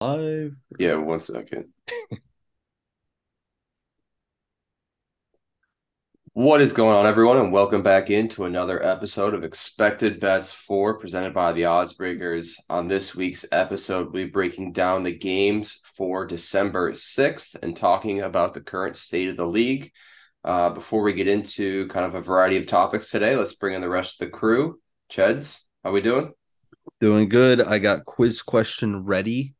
Live. Yeah, 1 second. What is going on, everyone, and welcome back into another episode of Expected Bets 4, presented by the Oddsbreakers. On this week's episode, we'll be breaking down the games for December 6th and talking about the current state of the league. Before we get into kind of a variety of topics today, let's bring in the rest of the crew. Cheds, how we doing? Doing good. I got quiz question ready.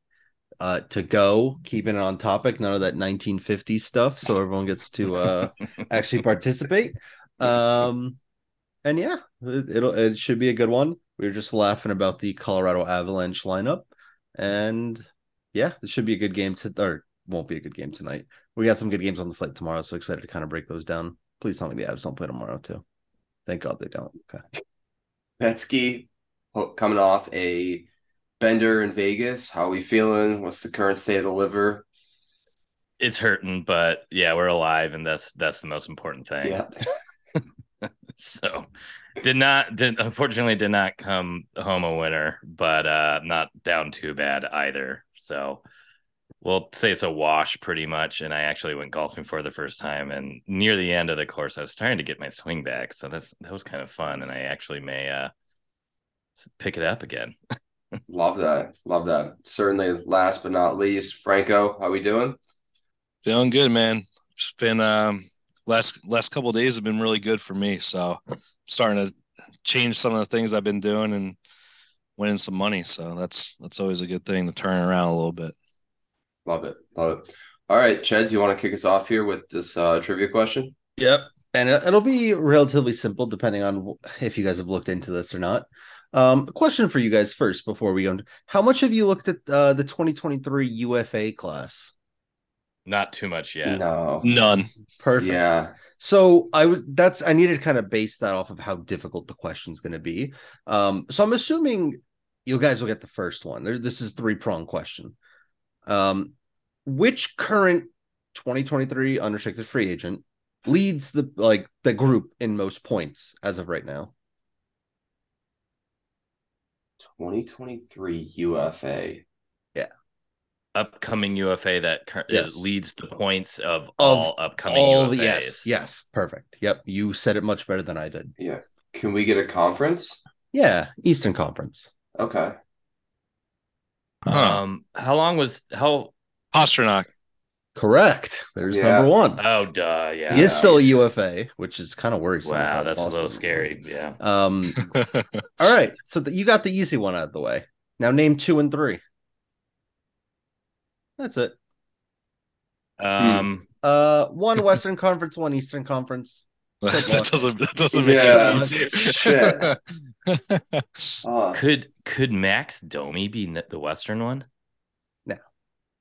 To go, keeping it on topic, none of that 1950s stuff, so everyone gets to actually participate. And yeah, it should be a good one. We were just laughing about the Colorado Avalanche lineup, and yeah, it should be a good game or won't be a good game tonight. We got some good games on the slate tomorrow, so excited to kind of break those down. Please tell me the Avs don't play tomorrow too. Thank God they don't. Okay. Gretzky coming off a bender in Vegas. How are we feeling? What's the current state of the liver? It's hurting, but yeah, we're alive, and that's the most important thing. Yeah. So unfortunately did not come home a winner, but not down too bad either. So we'll say it's a wash pretty much. And I actually went golfing for the first time, and near the end of the course I was trying to get my swing back. So that was kind of fun, and I actually may pick it up again. Love that. Certainly, last but not least, Franco, how we doing? Feeling good, man. It's been last couple of days have been really good for me, so I'm starting to change some of the things I've been doing and winning some money, so that's always a good thing to turn around a little bit. Love it. All right, Cheds, you want to kick us off here with this trivia question? Yep, and it'll be relatively simple depending on if you guys have looked into this or not. A question for you guys first before we go. How much have you looked at the 2023 UFA class? Not too much yet. No. None. Perfect. Yeah. So I needed to kind of base that off of how difficult the question's going to be. So I'm assuming you guys will get the first one. This is 3-prong question. Which current 2023 unrestricted free agent leads the group in most points as of right now? 2023 UFA. Yeah. Upcoming UFA that leads the points of all upcoming UFAs. Yes. Perfect. Yep. You said it much better than I did. Yeah. Can we get a conference? Yeah. Eastern Conference. Okay. How Pastrnak. Correct. There's number one. Oh, duh. Yeah. He is still a UFA, which is kind of worrisome. Wow, that's Boston. A little scary. Yeah. All right. So you got the easy one out of the way. Now name 2 and 3. That's it. One Western Conference, one Eastern Conference. That doesn't make it easier. Shit. Could Max Domi be the Western one?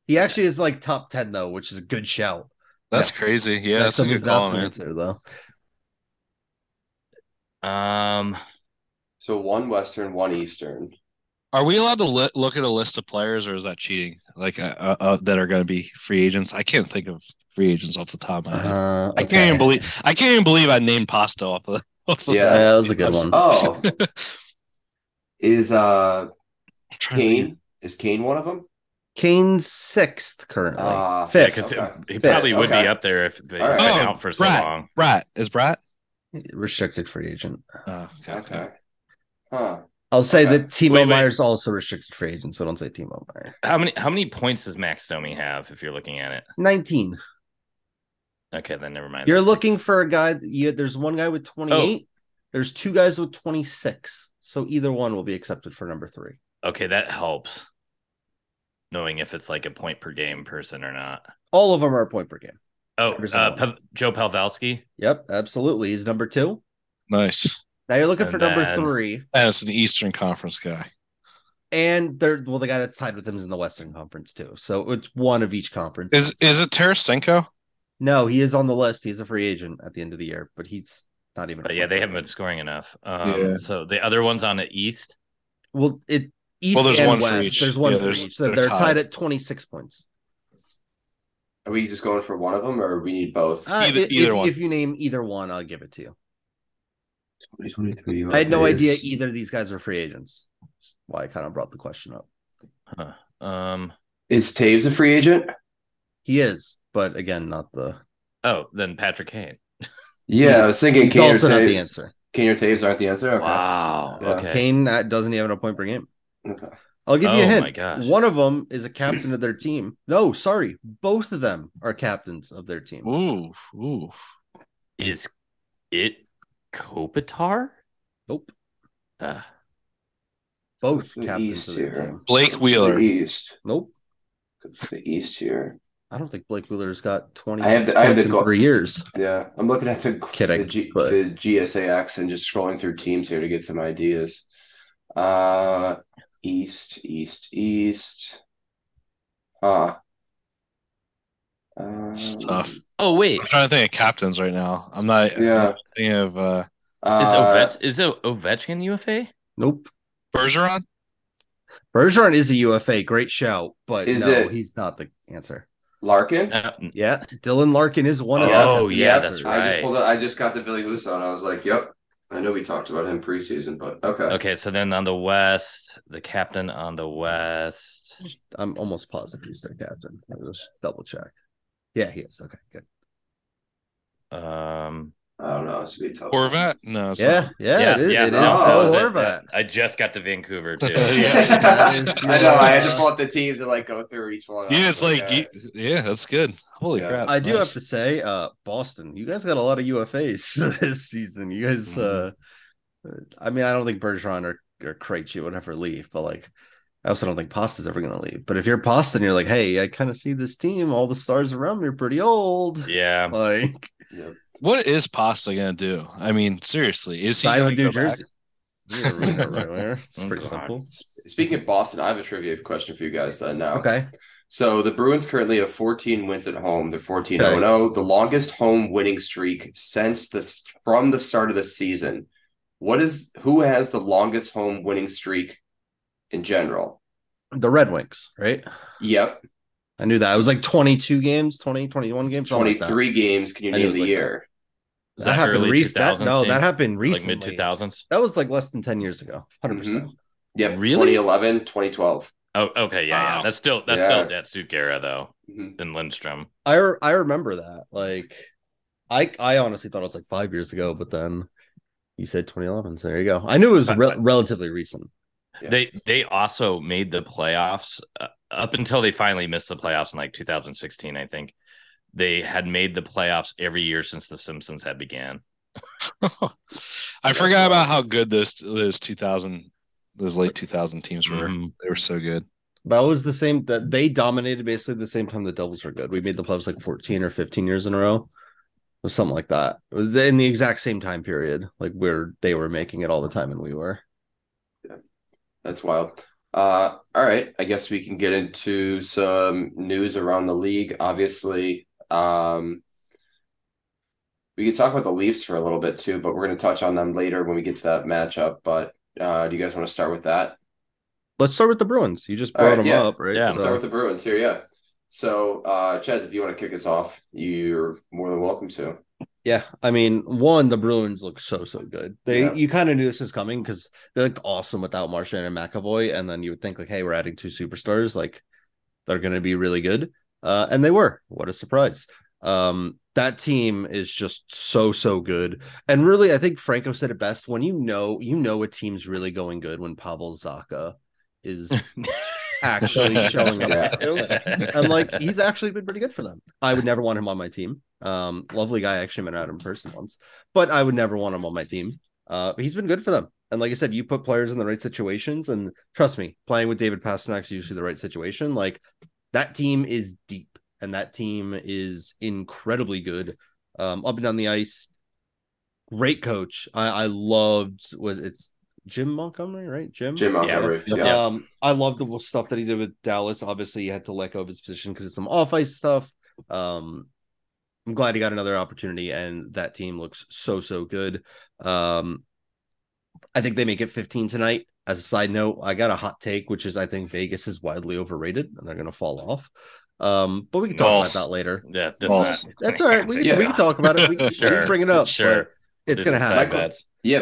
He actually is top 10 though, which is a good shout. That's crazy. Yeah, that's a good call, man. Answer, though. So one Western, one Eastern. Are we allowed to look at a list of players, or is that cheating? That are going to be free agents. I can't think of free agents off the top of my head. Okay. I can't even believe I named Pasta off of that. That was a good one. Oh, is Kane one of them? Kane's 6th currently. Fifth. Yeah, okay. He probably would be up there if they been out for so long. Brat. Is Brat? Restricted free agent. Okay. Huh. I'll say that Timo Meier's also restricted free agent, so don't say Timo Meier. How many points does Max Domi have if you're looking at it? 19. Okay, then never mind. You're looking for a guy. There's one guy with 28. Oh. There's 2 guys with 26. So either one will be accepted for number 3. Okay, that helps. Knowing if it's a point per game person or not. All of them are a point per game. Oh, Joe Pavelski. Yep, absolutely. He's number 2. Nice. Now you're looking for number 3. That's an Eastern Conference guy. And the guy that's tied with him is in the Western Conference too. So it's one of each conference. Is it Tarasenko? No, he is on the list. He's a free agent at the end of the year, but he's not even. But yeah, they haven't been scoring enough. So the other one's on the East. Well, there's and one West. For each. There's one for each. They're tied at 26 points. Are we just going for one of them, or we need both? Either one. If you name either one, I'll give it to you. 2023. I had no idea either of these guys were free agents. Why I kind of brought the question up. Huh. Is Taves a free agent? He is, but again, not the. Oh, then Patrick Kane. Yeah, I was thinking Kane also not the answer. Kane or Taves aren't the answer. Okay. Wow. Yeah. Okay. Kane doesn't even have a point per game. Okay. I'll give you a hint. My gosh. One of them is a captain of their team. No, sorry, both of them are captains of their team. Oof. Is it Kopitar? Nope. Both captains of their team. Blake Wheeler. East. Nope. The East here. I don't think Blake Wheeler's got 20 points in 3 years. Yeah, I'm looking at the GSAX and just scrolling through teams here to get some ideas. East. It's tough. Oh, wait. I'm trying to think of captains right now. I'm not thinking of... is Ovechkin UFA? Nope. Bergeron? Bergeron is a UFA. Great shout. But he's not the answer. Larkin? Yeah. Dylan Larkin is one of those. Oh, yeah, that's right. I just got the Billy Huso, and I was like, yep. I know we talked about him preseason, but okay. Okay, so then on the West, the captain on the West. I'm almost positive he's their captain. I'll just double check. Yeah, he is. Okay, good. I don't know. It's gonna be tough. Horvat? No. Yeah, it is. Yeah, it is. Oh, Horvat. I just got to Vancouver too. I know. I had to pull up the teams and like go through each one. Yeah, it's that's good. Holy crap! I do have to say, Boston. You guys got a lot of UFAs this season. You guys. I mean, I don't think Bergeron or Krejci would ever leave, but like, I also don't think Pasta's ever going to leave. But if you're Pasta and you're like, hey, I kind of see this team. All the stars around me are pretty old. Yeah. Like. Yep. What is Pasta gonna do? I mean, seriously, is he going to go Jersey? Right, it's pretty simple. Speaking of Boston, I have a trivia question for you guys then now. Okay. So the Bruins currently have 14 wins at home. They're 14-0, the longest home winning streak since from the start of the season. Who has the longest home winning streak in general? The Red Wings, right? Yep. I knew that. It was like 22 games, 20, 21 games. 23 games. Can you name the year? That happened recently. No, that happened recently. Like mid-2000s? That was like less than 10 years ago. 100%. Mm-hmm. Yeah, really? 2011, 2012. Oh, okay. Yeah, wow. That's still Datsyuk era, though, in Lindstrom. I remember that. Like, I honestly thought it was like 5 years ago, but then you said 2011, so there you go. I knew it was relatively recent. Yeah. They also made the playoffs up until they finally missed the playoffs in like 2016. I think they had made the playoffs every year since The Simpsons had began. I forgot about how good those late 2000 teams were. Mm-hmm. They were so good. That was the same that they dominated basically the same time the Devils were good. We made the playoffs like 14 or 15 years in a row. It was something like that. It was in the exact same time period, like where they were making it all the time and we were. That's wild. All right. I guess we can get into some news around the league. Obviously, we could talk about the Leafs for a little bit too, but we're going to touch on them later when we get to that matchup. But do you guys want to start with that? Let's start with the Bruins. You just brought them up, right? Yeah, start with the Bruins here. Yeah. So, Chaz, if you want to kick us off, you're more than welcome to. Yeah, I mean, one, the Bruins look so good. You kind of knew this was coming because they looked awesome without Marchand and McAvoy, and then you would think like, hey, we're adding two superstars, like they're going to be really good, and they were. What a surprise! That team is just so good, and really, I think Franco said it best when you know a team's really going good when Pavel Zacha is. Actually showing up, and like he's actually been pretty good for them. I would never want him on my team. Lovely guy, I actually met out in person once, but I would never want him on my team. He's been good for them, and like I said, you put players in the right situations, and trust me, playing with David Pastrnak is usually the right situation. Like that team is deep, and that team is incredibly good, up and down the ice. Great coach. I loved Jim Montgomery, right? Jim Montgomery. Yeah. I love the stuff that he did with Dallas. Obviously, he had to let go of his position because of some off-ice stuff. I'm glad he got another opportunity, and that team looks so good. I think they make it 15 tonight. As a side note, I got a hot take, which is I think Vegas is widely overrated, and they're going to fall off. But we can talk about that later. Yeah, that's all right. We can talk about it. We can bring it up. Sure. But it's going to happen.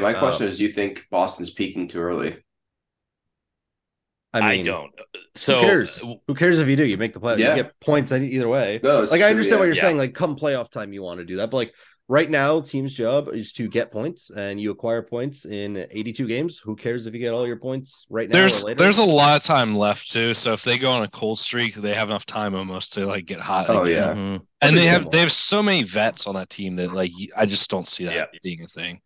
My question is, do you think Boston's peaking too early? I don't. So who cares if you do? You make the play. Yeah. You get points either way. No, like true, I understand what you're saying. Like come playoff time, you want to do that, but like right now, team's job is to get points, and you acquire points in 82 games. Who cares if you get all your points right now? There's a lot of time left too. So if they go on a cold streak, they have enough time almost to like get hot. Oh again. Yeah, mm-hmm. And they have so many vets on that team that like I just don't see that being a thing.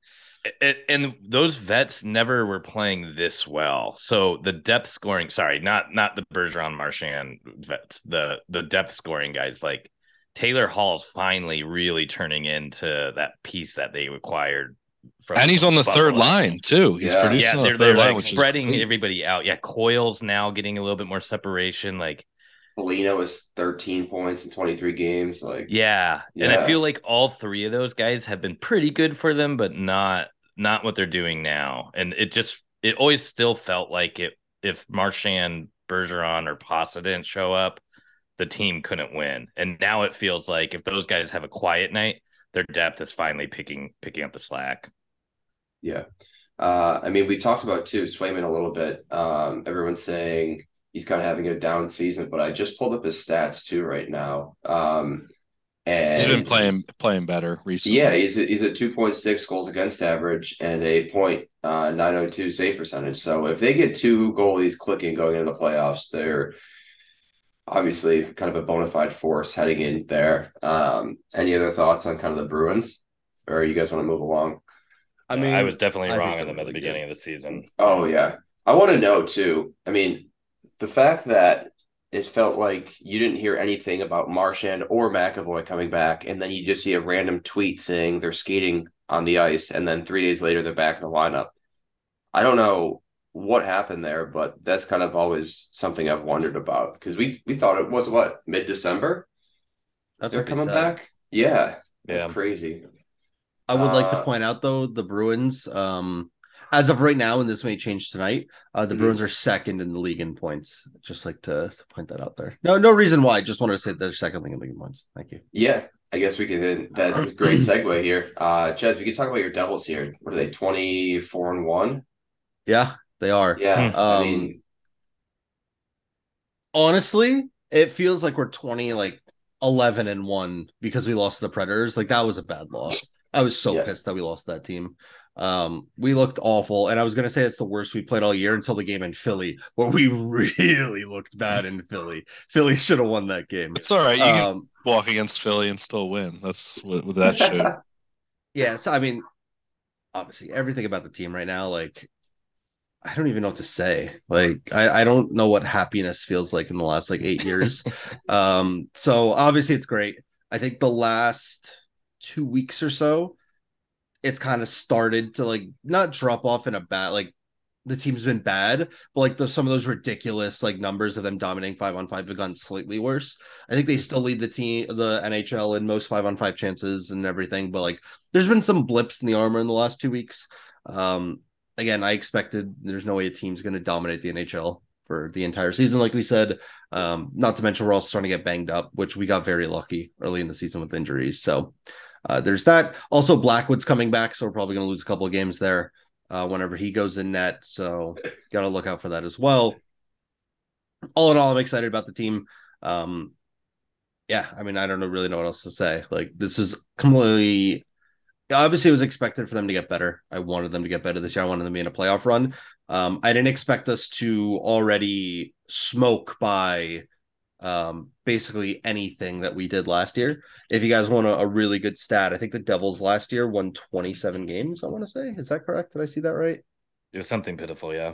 And those vets never were playing this well. So the depth scoring, sorry, not the Bergeron, Marchand vets, the depth scoring guys like Taylor Hall's finally really turning into that piece that they acquired. And he's on the Buffalo. Third line too. He's producing on the third line, like spreading everybody out. Yeah, Coyle's now getting a little bit more separation. Like Foligno is 13 points in 23 games. Like and I feel like all three of those guys have been pretty good for them, but not what they're doing now. And it always still felt like it. If Marchand, Bergeron, or Pasa didn't show up, the team couldn't win. And now it feels like if those guys have a quiet night, their depth is finally picking up the slack. Yeah. I mean, we talked about too, Swayman a little bit. Everyone's saying he's kind of having a down season, but I just pulled up his stats too right now. And he's been playing better recently. Yeah, he's a 2.6 goals against average and a .902 save percentage. So if they get two goalies clicking going into the playoffs, they're obviously kind of a bona fide force heading in there. Any other thoughts on kind of the Bruins, or you guys want to move along? I mean, I was definitely wrong on them at the beginning of the season. Oh yeah. I want to know too. I mean, the fact that it felt like you didn't hear anything about Marchand or McAvoy coming back, and then you just see a random tweet saying they're skating on the ice, and then 3 days later they're back in the lineup. I don't know what happened there, but that's kind of always something I've wondered about, because we thought it was what, mid-December? They're coming back? Yeah. It's crazy. I would like to point out, though, the Bruins, as of right now, and this may change tonight, the Bruins are second in the league in points. Just like to point that out there. No reason why. Just wanted to say they're second in the league in points. Thank you. Yeah, I guess we can. That's a great segue here. Chaz, we can talk about your Devils here. What are they, 24-1? Yeah. They are. Yeah. I mean, honestly, it feels like we're 11-1 because we lost to the Predators. Like that was a bad loss. I was so pissed that we lost that team. We looked awful, and I was going to say it's the worst we played all year until the game in Philly, where we really looked bad in Philly. Philly should have won that game. It's all right. You can walk against Philly and still win. That's what that shit. Yeah. So I mean, obviously, everything about the team right now, like, I don't even know what to say. Like, I don't know what happiness feels like in the last 8 years. So obviously it's great. I think the last 2 weeks or so, it's kind of started to not drop off in a bad, the team's been bad, but some of those ridiculous numbers of them dominating 5-on-5 have gotten slightly worse. I think they still lead the team, the NHL, in most 5-on-5 chances and everything. But there's been some blips in the armor in the last 2 weeks. Again, I expected there's no way a team's going to dominate the NHL for the entire season, like we said. Not to mention we're also starting to get banged up, which we got very lucky early in the season with injuries. So there's that. Also, Blackwood's coming back, so we're probably going to lose a couple of games there whenever he goes in net. So got to look out for that as well. All in all, I'm excited about the team. I mean, I don't really know what else to say. This is completely... Obviously, it was expected for them to get better. I wanted them to get better this year. I wanted them to be in a playoff run. I didn't expect us to already smoke by basically anything that we did last year. If you guys want a really good stat, I think the Devils last year won 27 games, I want to say. Is that correct? Did I see that right? It was something pitiful, yeah.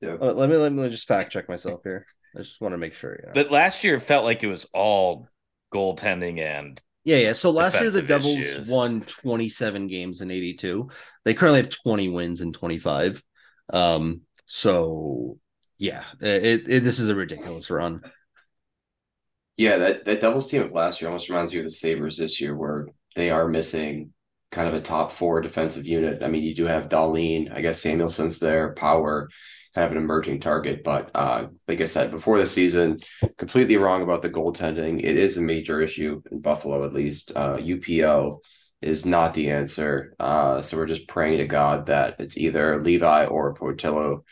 Let me just fact check myself here. I just want to make sure. Yeah. But last year felt like it was all goaltending and... Yeah. So last year, the Devils won 27 games in 82. They currently have 20 wins in 25. This is a ridiculous run. Yeah, that Devils team of last year almost reminds me of the Sabres this year, where they are missing kind of a top four defensive unit. I mean, you do have Dahlin, I guess Samuelson's there, Power, kind of an emerging target. But like I said, before the season, completely wrong about the goaltending. It is a major issue in Buffalo, at least. UPO is not the answer. So we're just praying to God that it's either Levi or Portillo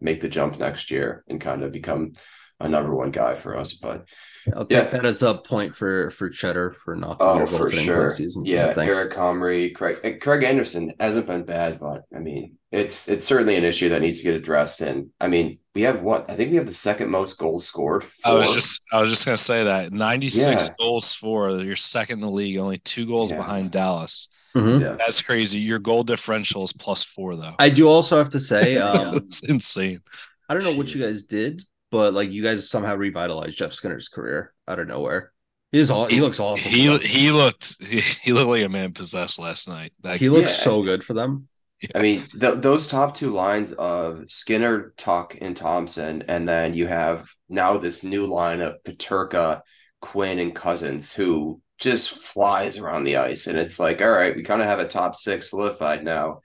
make the jump next year and kind of become a number one guy for us. But I'll take that as a point for Cheddar for not being for sure. Season. Yeah, Eric Comrie, Craig Anderson hasn't been bad, but I mean, it's certainly an issue that needs to get addressed. And I mean, we have I think we have the second most goals scored. I was just gonna say that 96 goals for you're second in the league, only 2 goals behind Dallas. Mm-hmm. Yeah. That's crazy. Your goal differential is +4 though. I do also have to say, it's insane. I don't know what you guys did, but like you guys somehow revitalized Jeff Skinner's career out of nowhere. He looks awesome. He looked like a man possessed last night. He looked so good for them. Yeah. I mean, those top two lines of Skinner, Tuck, and Thompson, and then you have now this new line of Peterka, Quinn, and Cousins, who just flies around the ice. And it's like, all right, we kind of have a top 6 solidified now.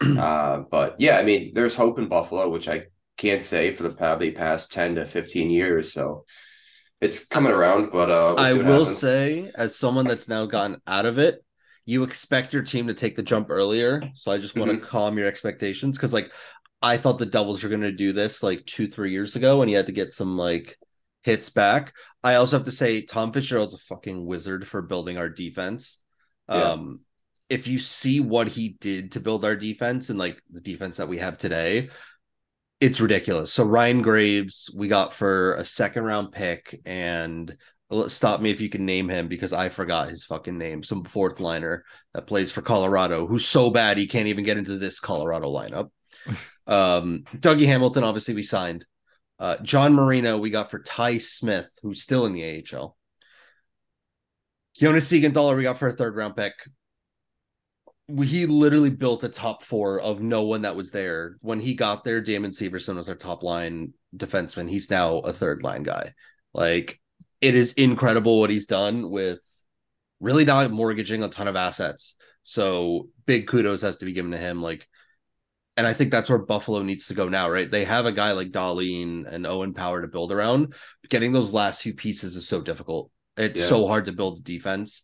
But yeah, I mean, there's hope in Buffalo, which I can't say for the probably past 10 to 15 years. So it's coming around, but I will say, as someone that's now gotten out of it, you expect your team to take the jump earlier. So I just want to calm your expectations. Cause like, I thought the Devils were going to do this like 2-3 years ago and you had to get some like hits back. I also have to say Tom Fitzgerald's a fucking wizard for building our defense. Yeah. If you see what he did to build our defense and like the defense that we have today, it's ridiculous. So Ryan Graves, we got for a second-round pick, and stop me if you can name him because I forgot his fucking name. Some fourth liner that plays for Colorado, who's so bad he can't even get into this Colorado lineup. Dougie Hamilton, obviously, we signed. John Marino, we got for Ty Smith, who's still in the AHL. Jonas Siegenthaler, we got for a third-round pick. He literally built a top 4 of no one that was there. When he got there, Damon Severson was our top line defenseman. He's now a third line guy. Like, it is incredible what he's done with really not mortgaging a ton of assets. So big kudos has to be given to him. Like, and I think that's where Buffalo needs to go now, right? They have a guy like Dahlin and Owen Power to build around. Getting those last few pieces is so difficult. It's so hard to build a defense.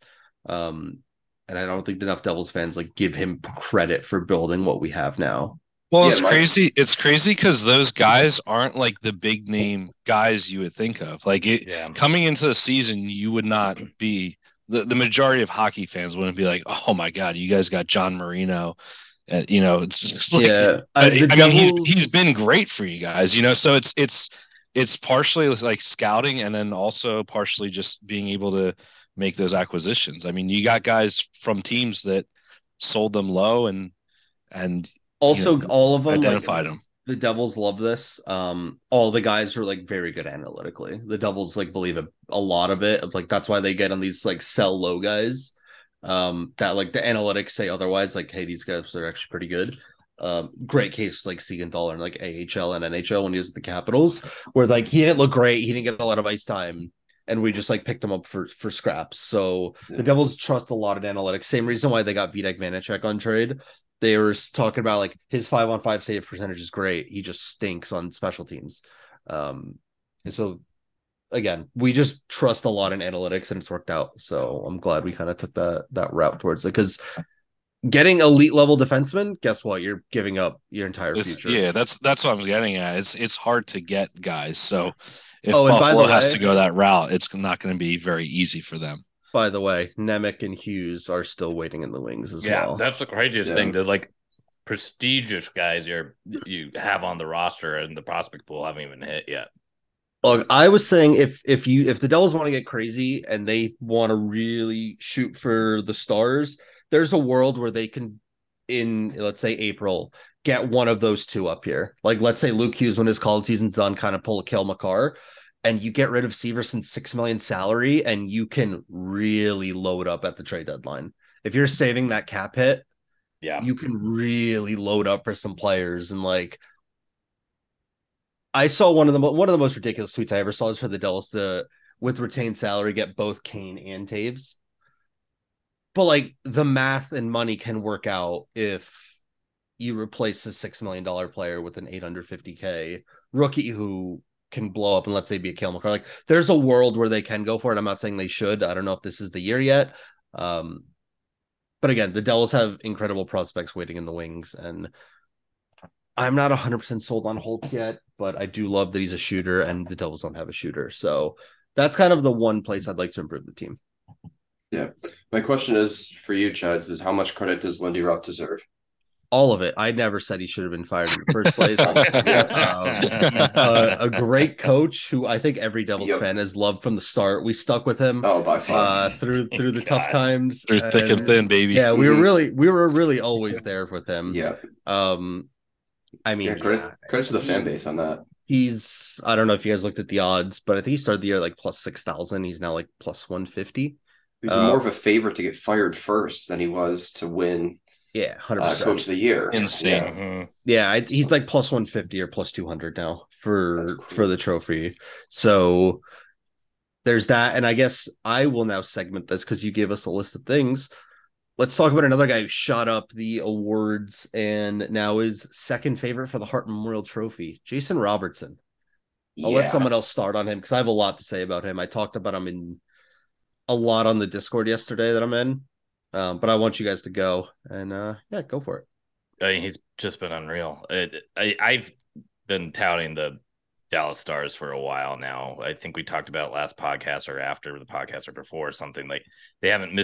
And I don't think enough Devils fans like give him credit for building what we have now. Well, it's crazy. It's crazy because those guys aren't like the big name guys you would think of. Like coming into the season, you would not be the majority of hockey fans wouldn't be like, oh my God, you guys got John Marino. And, you know, it's just like Devils... he's been great for you guys, you know, so it's partially like scouting and then also partially just being able to make those acquisitions. I mean, you got guys from teams that sold them low and also, you know, all of them identified them. The Devils love this. All the guys are like very good analytically. The Devils like believe a lot of it. Like, that's why they get on these like sell low guys that like the analytics say otherwise, like, hey, these guys are actually pretty good. Great case like Siegenthaler and like AHL and NHL when he was at the Capitals, where like he didn't look great. He didn't get a lot of ice time. And we just like picked them up for scraps. So the Devils trust a lot in analytics. Same reason why they got Vitek Vanacek on trade. They were talking about like his 5-on-5 save percentage is great. He just stinks on special teams. And so again, we just trust a lot in analytics and it's worked out. So I'm glad we kind of took that route towards it. Cause getting elite level defensemen, guess what? You're giving up your entire future. Yeah. That's what I was getting at. It's hard to get guys. So if Buffalo has to go that route, it's not going to be very easy for them. By the way, Nemec and Hughes are still waiting in the wings as well. Yeah, that's the craziest thing. That like prestigious guys you have on the roster and the prospect pool haven't even hit yet. Look, I was saying if the Devils want to get crazy and they want to really shoot for the stars, there's a world where they can, in let's say April, get one of those two up here. Like, let's say Luke Hughes, when his college season's done, kind of pull a Cale Makar, and you get rid of Severson's $6 million salary, and you can really load up at the trade deadline. If you're saving that cap hit, you can really load up for some players. And like, I saw one of the most ridiculous tweets I ever saw is for the Devils to, with retained salary, get both Kane and Taves. But like, the math and money can work out if you replace a $6 million player with an $850K rookie who can blow up and let's say be a Cale Makar. Like, there's a world where they can go for it. I'm not saying they should. I don't know if this is the year yet. But again, the Devils have incredible prospects waiting in the wings, and I'm not 100% sold on Holtz yet, but I do love that he's a shooter, and the Devils don't have a shooter. So that's kind of the one place I'd like to improve the team. Yeah. My question is for you, Chads, is how much credit does Lindy Ruff deserve? All of it. I never said he should have been fired in the first place. He's a great coach who I think every Devils fan has loved from the start. We stuck with him by far through the tough times. Through thick and thin, baby. Yeah, we were really always there with him. Yeah. I mean, credit to the fan base on that. He's, I don't know if you guys looked at the odds, but I think he started the year like plus 6,000. He's now like plus 150. He's more of a favorite to get fired first than he was to win. Yeah, 100%. Coach of the year. Insane. Yeah, mm-hmm. He's like plus 150 or plus 200 now for the trophy. So there's that. And I guess I will now segment this because you gave us a list of things. Let's talk about another guy who shot up the awards and now is second favorite for the Hart Memorial Trophy, Jason Robertson. I'll let someone else start on him because I have a lot to say about him. I talked about him in a lot on the Discord yesterday that I'm in. But I want you guys to go and go for it. I mean, he's just been unreal. I've been touting the Dallas Stars for a while now. I think we talked about last podcast or after the podcast or before or something. Like they haven't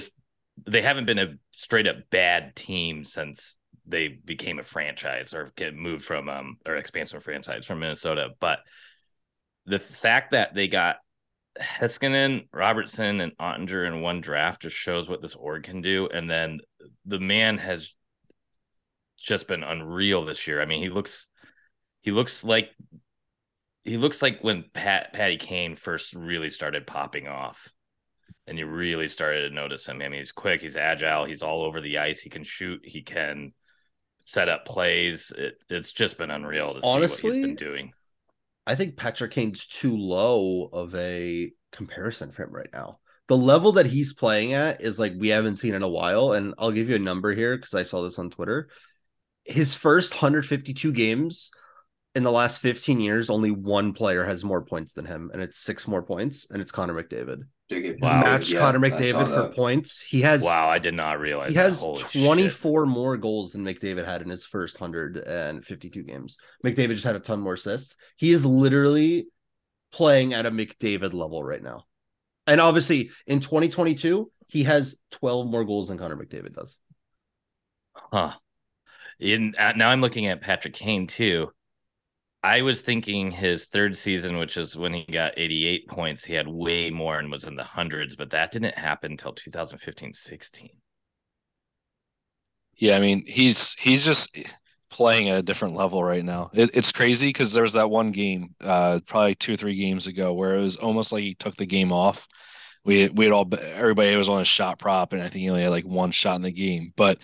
been a straight up bad team since they became a franchise or moved from or expansion franchise from Minnesota. But the fact that they got Heskinen, Robertson, and Ottinger in one draft just shows what this org can do. And then the man has just been unreal this year. I mean, he looks like when Patty Kane first really started popping off, and you really started to notice him. I mean, he's quick, he's agile, he's all over the ice, he can shoot, he can set up plays. It's just been unreal to see what he's been doing. I think Patrick Kane's too low of a comparison for him right now. The level that he's playing at is like we haven't seen in a while. And I'll give you a number here because I saw this on Twitter. His first 152 games in the last 15 years, only one player has more points than him, and it's 6 more points, and it's Connor McDavid. Match Connor McDavid for points. He has I did not realize he has 24 more goals than McDavid had in his first 152 games. McDavid just had a ton more assists. He is literally playing at a McDavid level right now. And obviously in 2022, he has 12 more goals than Connor McDavid does. Huh. Now I'm looking at Patrick Kane too. I was thinking his third season, which is when he got 88 points, he had way more and was in the hundreds, but that didn't happen until 2015-16. Yeah, I mean, he's just playing at a different level right now. It's crazy because there was that one game, probably 2 or 3 games ago, where it was almost like he took the game off. Everybody was on a shot prop, and I think he only had like one shot in the game. But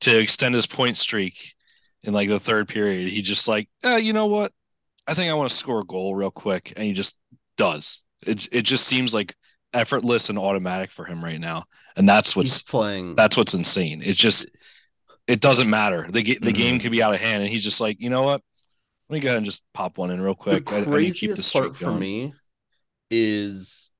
to extend his point streak in like the third period, he just like, you know what? I think I want to score a goal real quick. And he just does. It just seems like effortless and automatic for him right now. And that's what's insane. It's just, it doesn't matter. The game could be out of hand. And he's just like, you know what? Let me go ahead and just pop one in real quick. The craziest part for me is,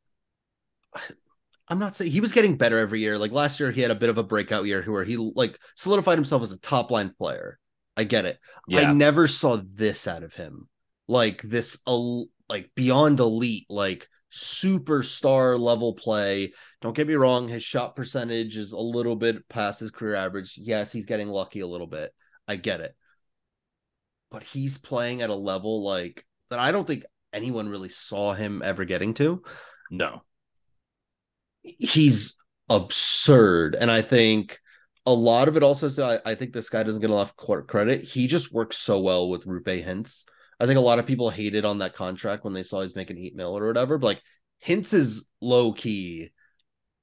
I'm not saying he was getting better every year. Like last year, he had a bit of a breakout year where he like solidified himself as a top line player. I get it. Yeah. I never saw this out of him, like this, like beyond elite, like superstar level play. Don't get me wrong. His shot percentage is a little bit past his career average. Yes, he's getting lucky a little bit. I get it. But he's playing at a level like that I don't think anyone really saw him ever getting to. No. He's absurd. And I think a lot of it also is I think this guy doesn't get enough credit. He just works so well with Roope Hintz. I think a lot of people hated on that contract when they saw he's making $8 million or whatever. But like Hintz is low key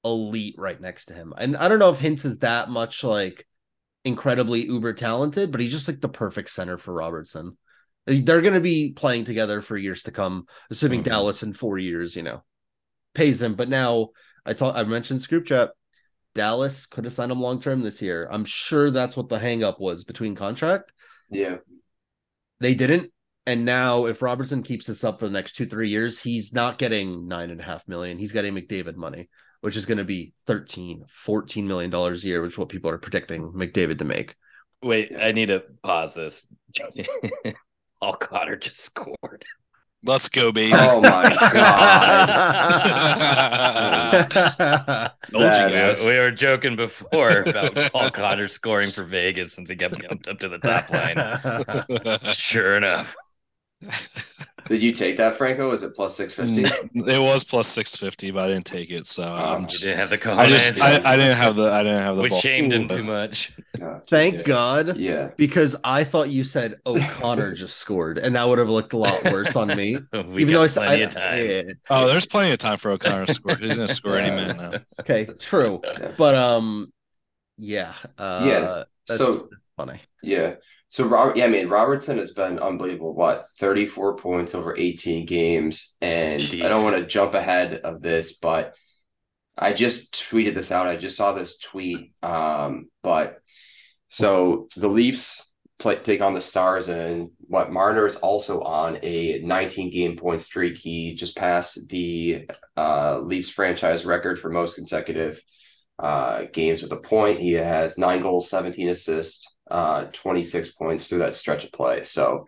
elite right next to him. And I don't know if Hintz is that much like incredibly uber talented, but he's just like the perfect center for Robertson. They're going to be playing together for years to come, assuming Dallas in 4 years, pays him. But now I mentioned Scoop Chat. Dallas could have signed him long-term this year. I'm sure that's what the hang-up was between contract. Yeah. They didn't. And now if Robertson keeps this up for the next 2-3 years, he's not getting $9.5 million. He's getting McDavid money, which is going to be $13, $14 million a year, which is what people are predicting McDavid to make. Wait, I need to pause this. Oh, Connor just scored. Let's go, baby. Oh, my God. We were joking before about Paul Cotter scoring for Vegas since he got bumped up to the top line. Sure enough. Did you take that, Franco? Was it plus 650? It was plus 650, but I didn't take it. So I didn't have the. We shamed him too much. Thank God. Yeah. Because I thought you said O'Connor just scored, and that would have looked a lot worse on me. Even though I said plenty of time. Yeah. Oh, there's plenty of time for O'Connor to score. He's gonna score any minute now. Okay, true. But yeah. That's funny. Yeah. So, Robertson has been unbelievable. What, 34 points over 18 games? And jeez. I don't want to jump ahead of this, but I just tweeted this out. I just saw this tweet. But so the Leafs take on the Stars, and what, Marner is also on a 19-game point streak. He just passed the Leafs franchise record for most consecutive games with a point. He has 9 goals, 17 assists. 26 points through that stretch of play. So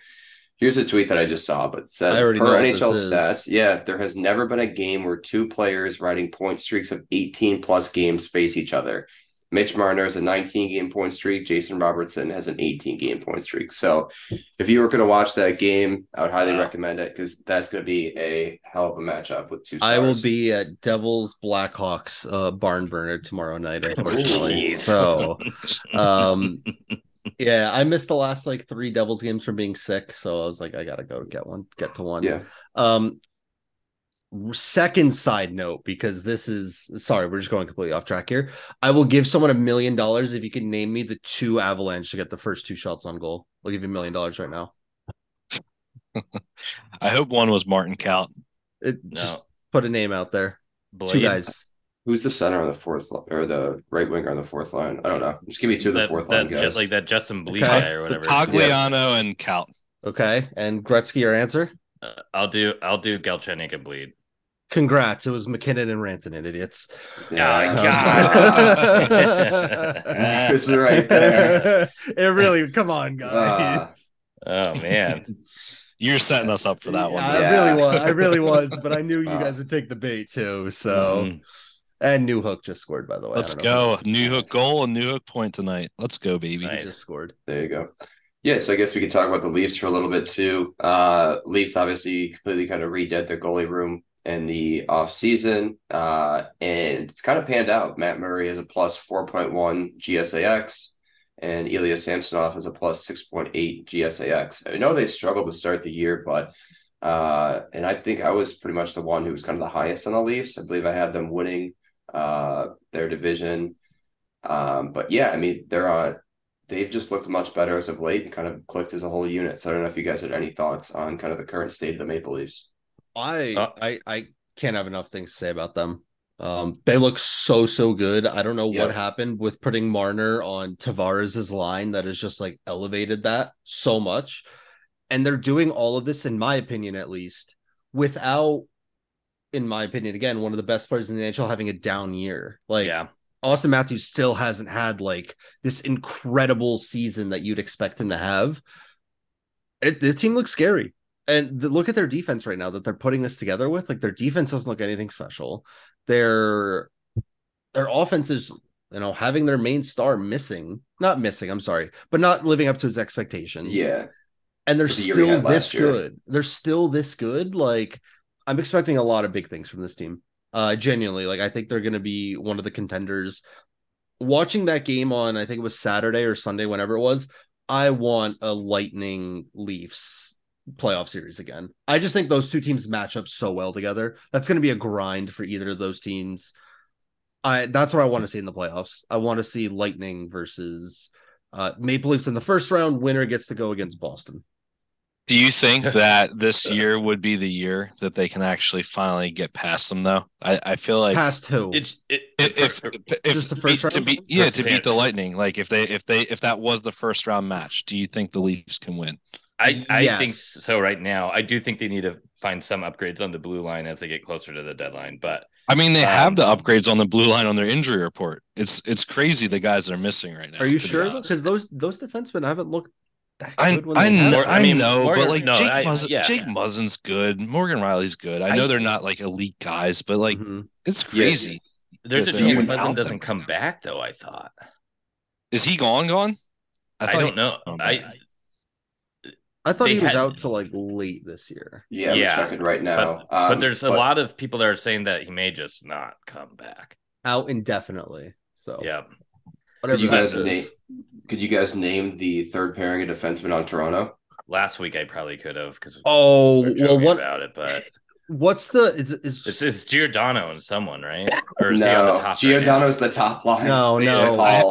here's a tweet that I just saw, but says, per NHL stats, there has never been a game where two players riding point streaks of 18 plus games face each other. Mitch Marner has a 19 game point streak. Jason Robertson has an 18 game point streak. So if you were going to watch that game, I would highly recommend it, because that's going to be a hell of a matchup with two stars. I will be at Devils Blackhawks barn burner tomorrow night, unfortunately. So yeah, I missed the last like 3 Devils games from being sick, so I was like, I gotta go get to one. Yeah. Second side note, because this is, sorry, we're just going completely off track here. I will give someone $1 million if you can name me the 2 Avalanche to get the first 2 shots on goal. I'll give you $1 million right now. I hope one was Martin Kaut. Just put a name out there. Blade. 2 guys. Who's the center on the fourth or the right winger on the fourth line? I don't know. Just give me 2 of the fourth line guys. Just like that Justin Bleak guy or whatever. Togliano and Kaut. Okay. And Gretzky, your answer? I'll do Galchenyuk and Bleed. Congrats. It was McKinnon and Rantanen, idiots. Yeah, God. This is right there. It really, come on, guys. Oh, man. You're setting us up for that one. I really was, but I knew you guys would take the bait, too. So, and Newhook just scored, by the way. Let's go. Newhook goal and Newhook point tonight. Let's go, baby. Nice. He just scored. There you go. Yeah, so I guess we could talk about the Leafs for a little bit too. Leafs obviously completely kind of redid their goalie room in the offseason, and it's kind of panned out. Matt Murray is a plus 4.1 GSAX, and Ilya Samsonov is a plus 6.8 GSAX. I know they struggled to start the year, but and I think I was pretty much the one who was kind of the highest on the Leafs. I believe I had them winning their division. But yeah, I mean, they're on. They've just looked much better as of late and kind of clicked as a whole unit. So I don't know if you guys had any thoughts on kind of the current state of the Maple Leafs. I can't have enough things to say about them. They look so good. I don't know what happened with putting Marner on Tavares's line that has just like elevated that so much. And they're doing all of this, in my opinion, at least, without, in my opinion, again, one of the best players in the NHL having a down year. Like, yeah. Auston Matthews still hasn't had like this incredible season that you'd expect him to have. This team looks scary. And look at their defense right now that they're putting this together with. Like, their defense doesn't look anything special. Their offense is, you know, having their main star not living up to his expectations. Yeah. And they're still this good. They're still this good. Like, I'm expecting a lot of big things from this team. Genuinely, like, I think they're going to be one of the contenders. Watching that game on, I think it was Saturday or Sunday, whenever it was, I want a Lightning Leafs playoff series again. I just think those two teams match up so well together. That's going to be a grind for either of those teams. That's what I want to see in the playoffs. I want to see Lightning versus Maple Leafs in the first round. Winner gets to go against Boston. Do you think that this year would be the year that they can actually finally get past them, though? I feel like past who? If the first round to beat the Lightning. Like, if that was the first round match, do you think the Leafs can win? I think so right now. I do think they need to find some upgrades on the blue line as they get closer to the deadline. But I mean, they have the upgrades on the blue line on their injury report. It's crazy the guys that are missing right now. Are you sure? Because those defensemen haven't looked that good. Jake Muzzin's good. Morgan Riley's good. I know they're not like elite guys, but like it's crazy. There's a chance Muzzin doesn't come back though. I thought. Is he gone? I don't know. I thought he was out till like late this year. Yeah, I'm checking right now. But there's a lot of people that are saying that he may just not come back. Out indefinitely. So yeah. Whatever could you guys name the third pairing of defensemen on Toronto? Last week I probably could have because about it, but what's the it's Giordano and someone, right? Or is he on the top? Giordano's right the top line. No.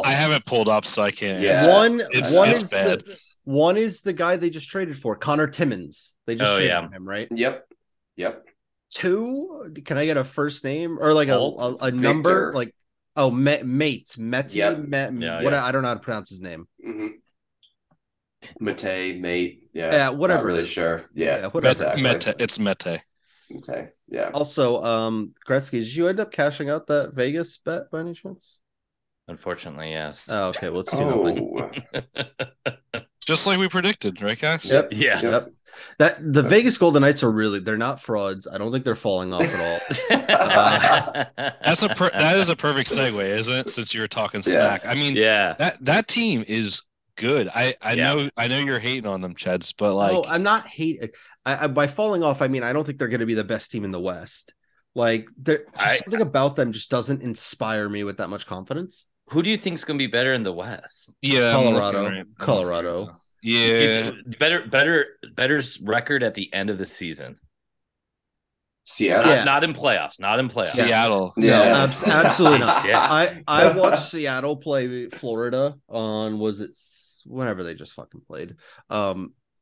I have it pulled up so I can't. Yeah. It's bad. One is the guy they just traded for, Connor Timmins. They just traded him, right? Yep. Two? Can I get a first name or like a number? Like Mate. I don't know how to pronounce his name. Mm-hmm. Mate. Yeah. Yeah. Whatever. Not really sure. Yeah. Whatever. Mete. It's Mete. Okay. Yeah. Also, Gretzky, did you end up cashing out that Vegas bet by any chance? Unfortunately, yes. Oh, okay. Well, it's 2-0. Just like we predicted, right, guys? Yep. Yes. Yep. The Vegas Golden Knights are they're not frauds. I don't think they're falling off at all. That is a perfect segue, isn't it? Since you were talking smack. I mean, that team is good. I know you're hating on them, Cheds, but like, no, I'm not hating. By falling off, I mean I don't think they're going to be the best team in the West. Like, something about them just doesn't inspire me with that much confidence. Who do you think is going to be better in the West? Yeah, Colorado. Yeah, better record at the end of the season. Seattle, not in playoffs. Seattle, absolutely not. I watched Seattle play Florida on whenever they just fucking played.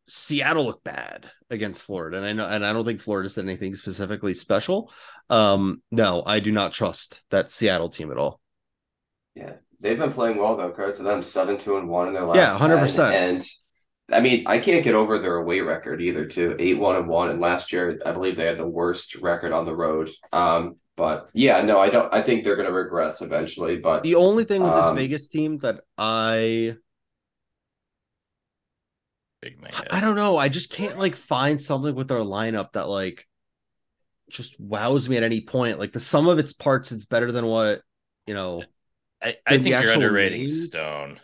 Seattle looked bad against Florida, and I don't think Florida said anything specifically special. No, I do not trust that Seattle team at all. Yeah, they've been playing well though. Credit to them, 7-2-1 in their last. Yeah, 100%. And I mean, I can't get over their away record either. Too 8-1-1, and last year I believe they had the worst record on the road. But yeah, no, I don't. I think they're going to regress eventually. But the only thing with this Vegas team that I don't know. I just can't like find something with their lineup that like just wows me at any point. Like the sum of its parts, it's better than what you know. I think you're underrating Stone.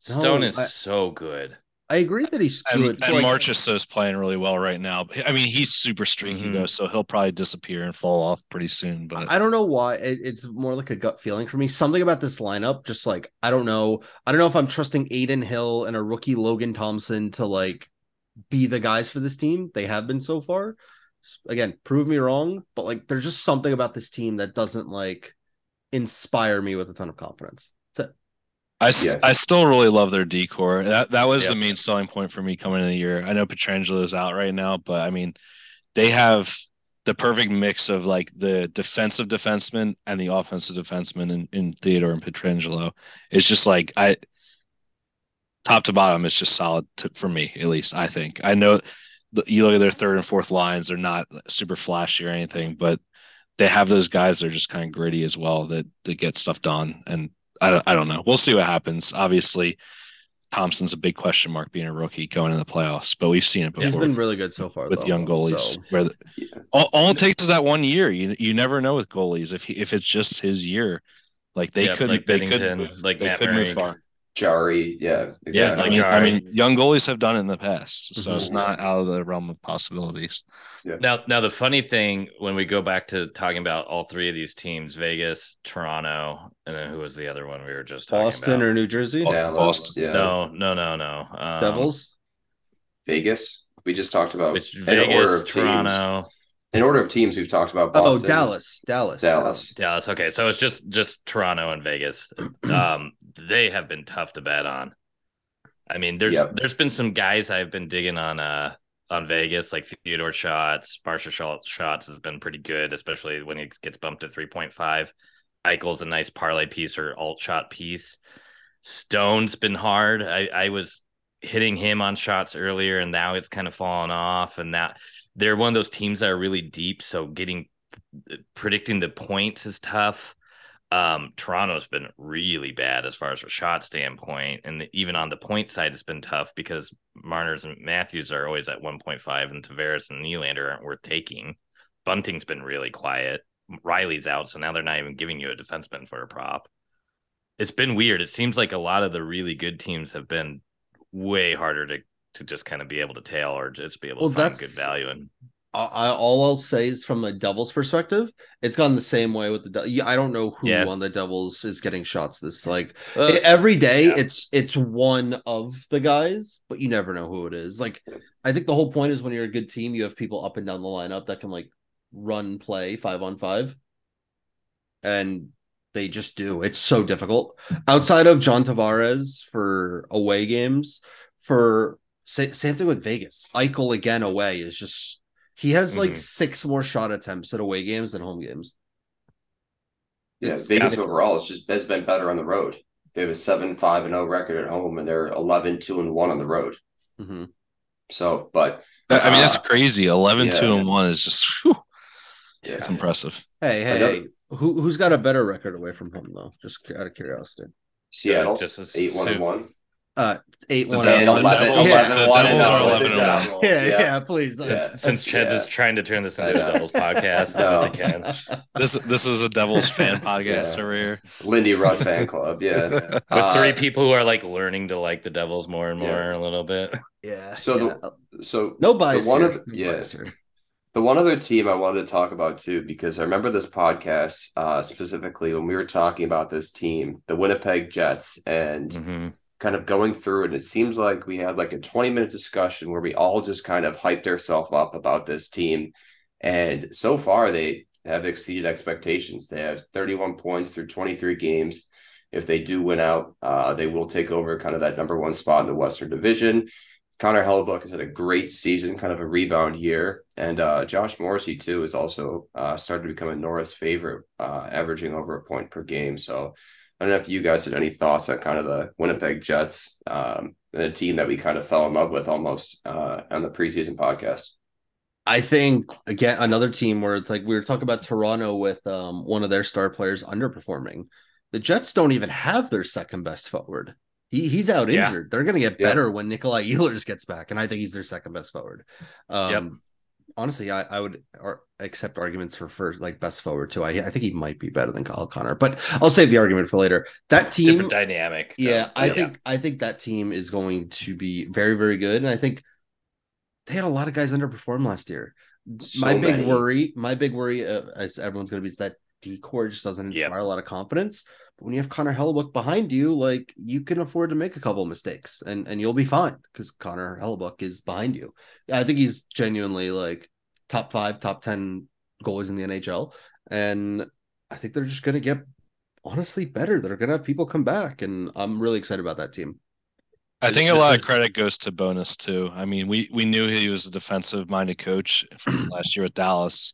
Stone is so good. I agree that he's good. And Marchessault is playing really well right now. I mean, he's super streaky though, so he'll probably disappear and fall off pretty soon. But I don't know why. It's more like a gut feeling for me. Something about this lineup, just like I don't know. I don't know if I'm trusting Aiden Hill and a rookie Logan Thompson to like be the guys for this team. They have been so far. Again, prove me wrong, but like there's just something about this team that doesn't like inspire me with a ton of confidence. That's it. I still really love their decor. That was the main selling point for me coming into the year. I know Petrangelo is out right now, but I mean, they have the perfect mix of like the defensive defenseman and the offensive defenseman in Theodore and Petrangelo. It's just like top to bottom, it's just solid for me, at least. I think I know you look at their third and fourth lines; they're not super flashy or anything, but they have those guys that are just kind of gritty as well that get stuff done. And I don't know. We'll see what happens. Obviously, Thompson's a big question mark being a rookie going into the playoffs, but we've seen it before. He's been really good so far with young goalies. So. All it takes is that one year. You never know with goalies if it's just his year. Like they could move far. Jari, exactly. I mean, young goalies have done it in the past, so it's not out of the realm of possibilities. Yeah. Now, the funny thing when we go back to talking about all three of these teams: Vegas, Toronto, and then who was the other one we were just talking Boston about? Boston or New Jersey? Boston. Yeah. No. Devils, Vegas. We just talked about Toronto. In order of teams, we've talked about Boston. Oh, Dallas. Okay, so it's just Toronto and Vegas. They have been tough to bet on. I mean, there's been some guys I've been digging on Vegas, like Theodore Schatz. Schatz has been pretty good, especially when he gets bumped to 3.5. Eichel's a nice parlay piece or alt shot piece. Stone's been hard. I was hitting him on shots earlier, and now it's kind of fallen off. And that they're one of those teams that are really deep, so predicting the points is tough. Toronto's been really bad as far as a shot standpoint, and even on the point side, it's been tough because Marner's and Matthews are always at 1.5, and Tavares and Nylander aren't worth taking. Bunting's been really quiet. Riley's out, so now they're not even giving you a defenseman for a prop. It's been weird. It seems like a lot of the really good teams have been way harder to just kind of be able to tail or just be able to find good value in. All I'll say is from a Devils perspective, it's gone the same way with the. I don't know who on the Devils is getting shots this every day. Yeah. It's one of the guys, but you never know who it is. Like, I think the whole point is when you're a good team, you have people up and down the lineup that can like run play 5-on-5, and they just do. It's so difficult outside of John Tavares for away games. For same thing with Vegas, Eichel again away is just. He has like 6 more shot attempts at away games than home games. Vegas overall has been better on the road. They have a 7-5-0 record at home, and they're 11-2-1 on the road. Mm-hmm. So, but I mean, that's crazy. 11-2-1 is just it's impressive. Hey, who's got a better record away from home though? Just out of curiosity, Seattle just 8-1-1. 8-1. The Devils are 11-1. Yeah, please. Since Chad is trying to turn this into a Devils podcast, no. As he can. This is a Devils fan podcast over here. Lindy Ruff fan club. Yeah, with 3 people who are like learning to like the Devils more and more a little bit. Yeah. So no bias. The one other team I wanted to talk about too, because I remember this podcast specifically when we were talking about this team, the Winnipeg Jets, and. Mm-hmm. Kind of going through, and it seems like we had like a 20-minute discussion where we all just kind of hyped ourselves up about this team. And so far, they have exceeded expectations. They have 31 points through 23 games. If they do win out, they will take over kind of that number 1 spot in the Western Division. Connor Hellebuck has had a great season, kind of a rebound here. And Josh Morrissey, too, is also started to become a Norris favorite, averaging over a point per game. So I don't know if you guys had any thoughts on kind of the Winnipeg Jets, a team that we kind of fell in love with almost on the preseason podcast. I think, again, another team where it's like we were talking about Toronto with one of their star players underperforming. The Jets don't even have their second best forward. He's out injured. They're going to get better when Nikolai Ehlers gets back, and I think he's their second best forward. Honestly, I would accept arguments for first, like best forward too. I think he might be better than Kyle Connor, but I'll save the argument for later. That team, different dynamic. I think that team is going to be very, very good, and I think they had a lot of guys underperform last year. My big worry, as everyone's going to be, is that decor just doesn't inspire a lot of confidence. But when you have Connor Hellebuck behind you, like you can afford to make a couple of mistakes, and you'll be fine because Connor Hellebuck is behind you. I think he's genuinely like top 5, top 10 goalies in the NHL, and I think they're just going to get honestly better. They're going to have people come back, and I'm really excited about that team. I think a lot of credit goes to Bonus too. I mean, we knew he was a defensive-minded coach from last year at Dallas.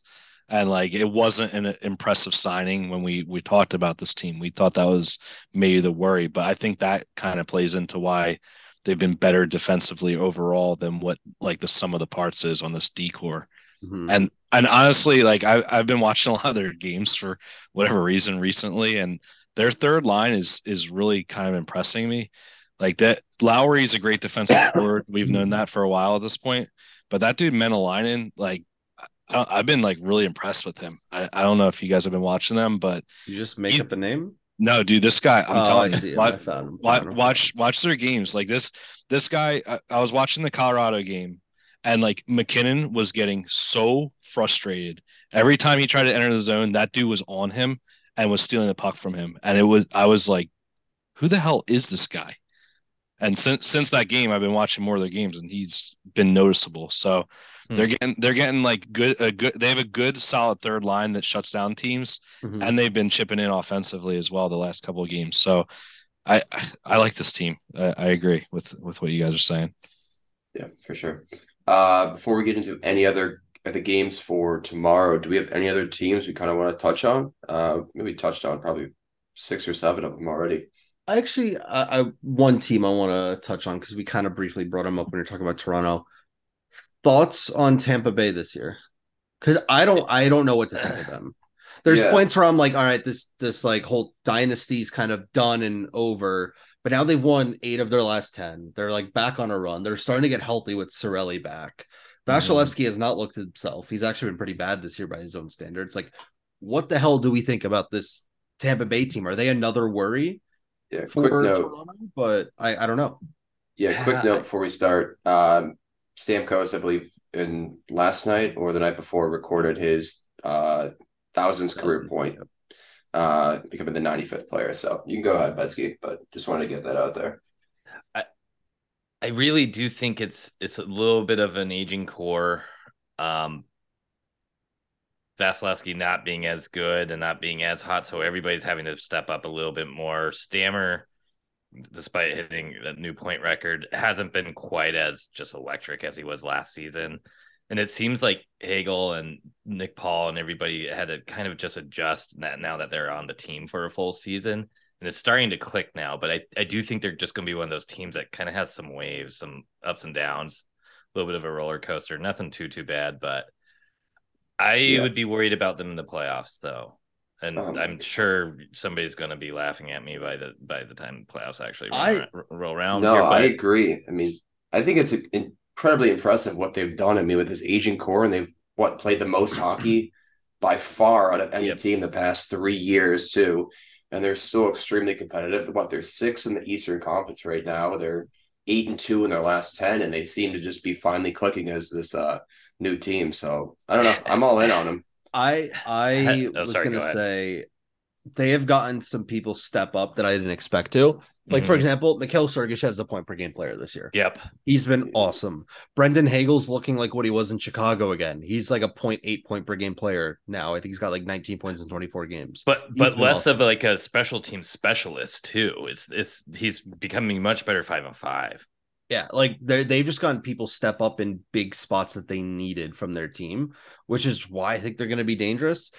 And like it wasn't an impressive signing when we talked about this team. We thought that was maybe the worry, but I think that kind of plays into why they've been better defensively overall than what like the sum of the parts is on this decor. Mm-hmm. And honestly, like I've been watching a lot of their games for whatever reason recently, and their third line is really kind of impressing me. Like that Lowry's a great defensive forward. We've known that for a while at this point, but that dude Menelainen, like. I've been like really impressed with him. I don't know if you guys have been watching them, but you just make up the name. No, dude, this guy. I'm telling you, watch their games. Like this guy. I was watching the Colorado game, and like McKinnon was getting so frustrated every time he tried to enter the zone. That dude was on him and was stealing the puck from him, and I was like, who the hell is this guy? And since that game, I've been watching more of their games, and he's been noticeable. So. They're getting like good. They have a good solid third line that shuts down teams, and they've been chipping in offensively as well the last couple of games. So, I like this team. I agree with what you guys are saying. Yeah, for sure. Before we get into any other of the games for tomorrow, do we have any other teams we kind of want to touch on? We touched on probably 6 or 7 of them already. Actually, one team I want to touch on because we kind of briefly brought them up when you're talking about Toronto. Thoughts on Tampa Bay this year? Because I don't know what to think of them. There's points where I'm like, all right, this like whole dynasty is kind of done and over. But now they've won 8 of their last 10. They're like back on a run. They're starting to get healthy with Cirelli back. Vasilevsky has not looked himself. He's actually been pretty bad this year by his own standards. Like, what the hell do we think about this Tampa Bay team? Are they another worry? Yeah, quick note. Toronto? But I don't know. Yeah, quick note before we start. Stamkos, I believe, in last night or the night before, recorded his 1,000th career point, becoming the 95th player. So you can go ahead, Betsky, but just wanted to get that out there. I really do think it's a little bit of an aging core. Vasilevsky not being as good and not being as hot, so everybody's having to step up a little bit more. Stammer, despite hitting a new point record, hasn't been quite as just electric as he was last season. And it seems like Hagel and Nick Paul and everybody had to kind of just adjust that now that they're on the team for a full season. And it's starting to click now, but I do think they're just going to be one of those teams that kind of has some waves, some ups and downs, a little bit of a roller coaster. Nothing too bad, but I would be worried about them in the playoffs, though. And I'm sure somebody's going to be laughing at me by the time the playoffs actually roll around. No, here, but I agree. I mean, I think it's incredibly impressive what they've done. I mean, with this aging core, and they've played the most hockey by far out of any team the past 3 years too. And they're still extremely competitive. They're 6th in the Eastern Conference right now. They're 8-2 in their last 10, and they seem to just be finally clicking as this new team. So I don't know. I'm all in on them. I was going to say they have gotten some people step up that I didn't expect to. Like, for example, Mikhail Sergeyev's a point-per-game player this year. Yep. He's been awesome. Brendan Hagel's looking like what he was in Chicago again. He's like a 0.8 point-per-game player now. I think he's got like 19 points in 24 games. But less awesome. Of like a special team specialist, too. He's becoming much better 5-on-5. Yeah, like they've just gotten people step up in big spots that they needed from their team, which is why I think they're going to be dangerous.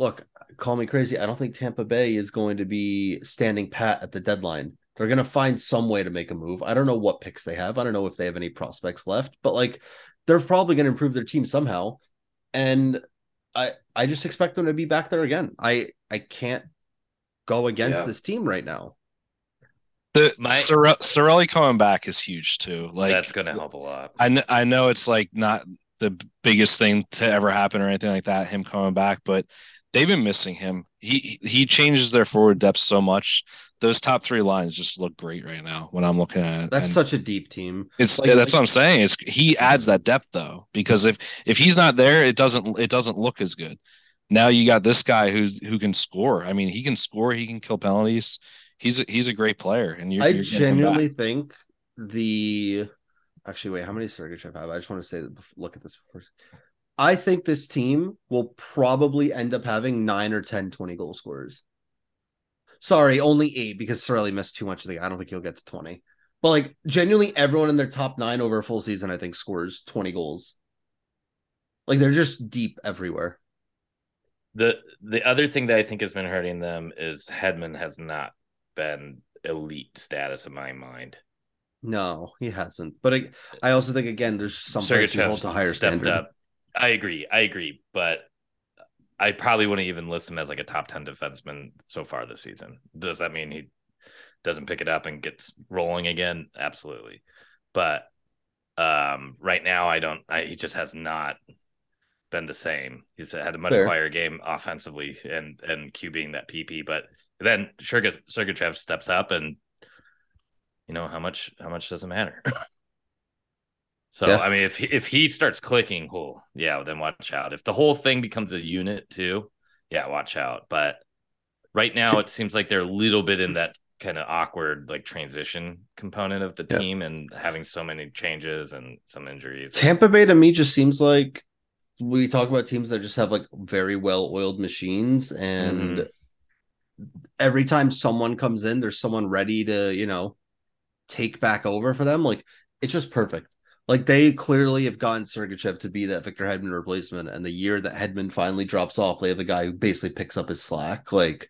Look, call me crazy. I don't think Tampa Bay is going to be standing pat at the deadline. They're going to find some way to make a move. I don't know what picks they have. I don't know if they have any prospects left, but like they're probably going to improve their team somehow. And I just expect them to be back there again. I can't go against this team right now. Cirelli coming back is huge too. Like, that's going to help a lot. I know it's like not the biggest thing to ever happen or anything like that, him coming back, but they've been missing him. He changes their forward depth so much. Those top 3 lines just look great right now when I'm looking at it. That's such a deep team. It's like, that's what I'm saying. He adds that depth though, because if he's not there, it doesn't look as good. Now you got this guy who can score. I mean, he can score. He can kill penalties. He's a great player. And I genuinely think actually, wait, how many Sergachev have? I just want to say that. Look at this first. I think this team will probably end up having 9 or 10, 20 goal scorers. Sorry, only 8 because Cirelli missed too much of the. I don't think he'll get to 20. But like genuinely, everyone in their top 9 over a full season, I think, scores 20 goals. Like they're just deep everywhere. The other thing that I think has been hurting them is Hedman has not been elite status in my mind. No, he hasn't. But I also think, again, there's some players who hold to higher standard. Up. I agree. But I probably wouldn't even list him as like a top 10 defenseman so far this season. Does that mean he doesn't pick it up and gets rolling again? Absolutely. But right now, he just has not been the same. He's had a much quieter game offensively and QBing that PP. But then Sergachev steps up and you know, how much doesn't matter. So, yeah. I mean, if he starts clicking, cool. Yeah, then watch out. If the whole thing becomes a unit too, yeah, watch out. But right now it seems like they're a little bit in that kind of awkward like transition component of the team and having so many changes and some injuries. Tampa Bay to me just seems like we talk about teams that just have like very well-oiled machines and every time someone comes in, there's someone ready to, you know, take back over for them. Like it's just perfect. Like they clearly have gotten Sergachev to be that Victor Hedman replacement, and the year that Hedman finally drops off, they have a guy who basically picks up his slack. Like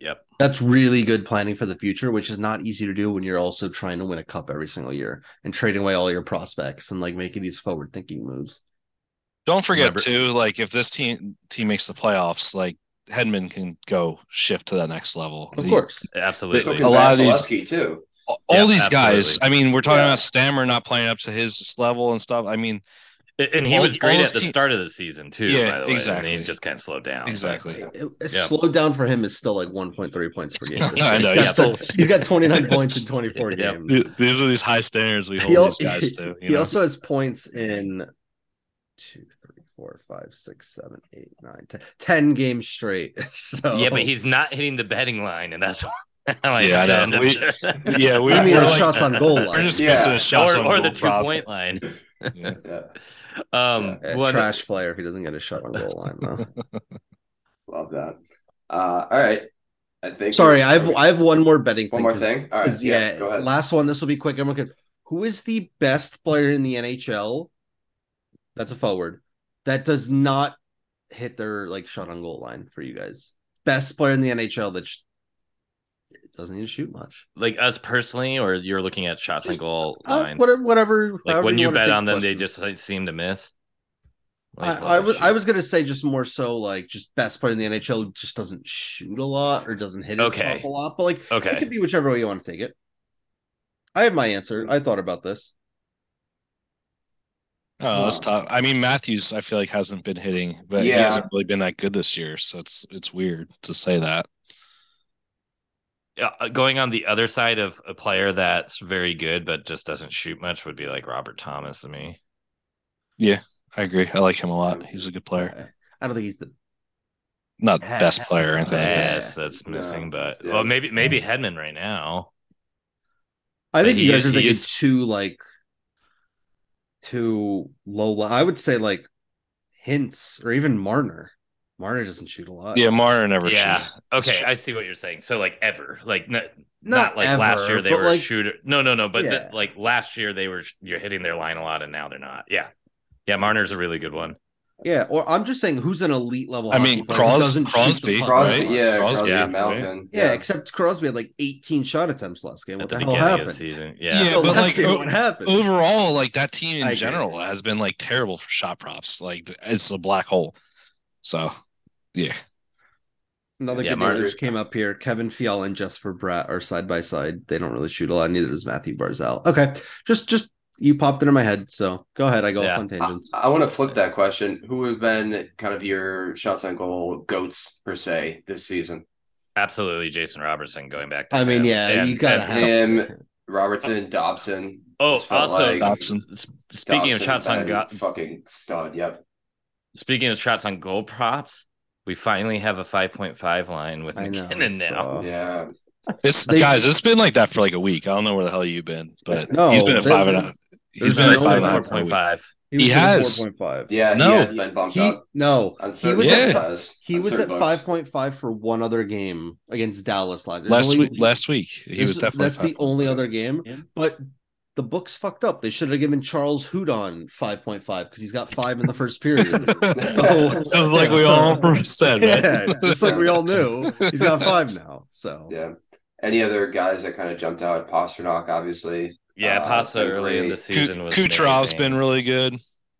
Yep. That's really good planning for the future, which is not easy to do when you're also trying to win a cup every single year and trading away all your prospects and like making these forward thinking moves. Don't forget too, like if this team makes the playoffs, like Hedman can go shift to that next level. Of course. Absolutely. A lot of these too. All these guys, I mean, we're talking about Stammer not playing up to his level and stuff. I mean, and he was great at the start of the season too. Yeah, by the way. Exactly. And he just kind of slowed down. Exactly. Slowed down for him is still like 1.3 points per game. I know. He's got 29 points in 24 games. These are these high standards we hold these guys to. He also has points in 2, 3, 4, 5, 6, 7, 8, 9, 10, 10 games straight. So yeah, but he's not hitting the betting line, and that's why. We mean shots on goal line. We're just missing a shot on goal, or the 2-point line. Trash player if he doesn't get a shot on goal line though. Love that. All right, I think. Sorry, I have one more betting. One more thing. All right, go ahead. Last one. This will be quick. Everyone, who is the best player in the NHL? That's a forward that does not hit their like shot on goal line for you guys. Best player in the NHL that. Doesn't need to shoot much. Like us personally, or you're looking at shots on goal lines? Whatever. Like when you bet on them, they just like, seem to miss. Like, I was going to say just more so like just best player in the NHL just doesn't shoot a lot or doesn't hit his a lot. But like it could be whichever way you want to take it. I have my answer. I thought about this. Oh, that's tough. I mean, Matthews, I feel like hasn't been hitting, but he hasn't really been that good this year. So it's weird to say that. Going on the other side of a player that's very good but just doesn't shoot much would be like Robert Thomas to me. Yeah, I agree. I like him a lot. He's a good player. I don't think he's the best player or anything. Yes, that's missing. But maybe Hedman right now. I think you guys are thinking too low. I would say like Hintz or even Marner. Marner doesn't shoot a lot. Yeah, Marner never shoots. Okay, I see what you're saying. So, like, ever. Like, not like ever, last year they were like, a shooter. No. But like last year they were you're hitting their line a lot and now they're not. Yeah. Yeah, Marner's a really good one. Yeah, or I'm just saying who's an elite level. I mean, Crosby, right? Yeah, Crosby, Malkin. Yeah, except Crosby had like 18 shot attempts last game. What the hell happened? But like what happened? Overall, like that team in general has been like terrible for shot props. Like it's a black hole. So, yeah. Another good name just came up here. Kevin Fiala and Jesper Bratt are side by side. They don't really shoot a lot. Neither does Matthew Barzal. Okay, just you popped into my head. So go ahead. I go off on tangents. I want to flip that question. Who have been kind of your shots on goal goats per se this season? Absolutely, Jason Robertson. Going back to you gotta have him. Robertson, Dobson. Oh, also like Dobson. Speaking of shots on goal, fucking stud. Yep. Speaking of shots on goal props, we finally have a 5.5 line with McKinnon now. Yeah. It's been like that for like a week. I don't know where the hell you've been, but he's been at 5.5. He's been at 5.5. He has. 4.5. Yeah, he has been bumped up. No, he was at 5.5 for one other game against Dallas last week. He was definitely that's the only other game, but the book's fucked up. They should have given Charles Hudon 5.5 because he's got 5 in the first period. So like we all said, right? Just like we all knew. He's got 5 now. So any other guys that kind of jumped out? Pastrnak, obviously. Yeah, Pasta early in the season. Kucherov's been really good.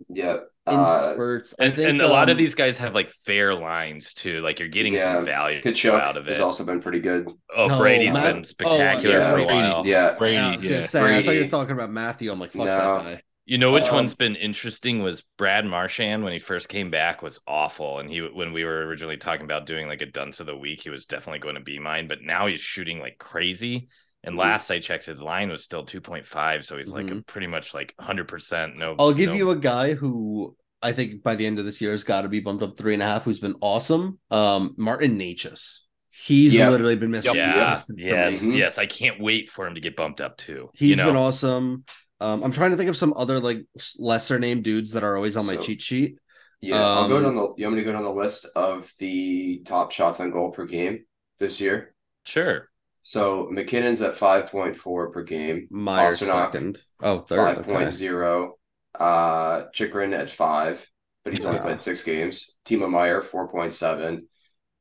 Yeah. In spurts. I think a lot of these guys have like fair lines too. Like you're getting some value out of it. He's also been pretty good. Brady's been spectacular for a while. Brady. I thought you were talking about Matthew. I'm like, fuck that guy. You know which one's been interesting was Brad Marchand when he first came back was awful. And when we were originally talking about doing like a dunce of the week, he was definitely going to be mine. But now he's shooting like crazy. And last I checked, his line was still 2.5, so he's like a pretty much like 100%. I'll give you a guy who I think by the end of this year has got to be bumped up 3.5, who's been awesome. Martin Necas. He's literally been missing. Yes. I can't wait for him to get bumped up too. He's been awesome. I'm trying to think of some other like lesser named dudes that are always on my cheat sheet. Yeah, I'll go down you want me to go down the list of the top shots on goal per game this year? Sure. So McKinnon's at 5.4 per game. Meier second. Oh, third. 5.0. Okay. Chikrin at 5, but he's only played 6 games. Timo Meier, 4.7.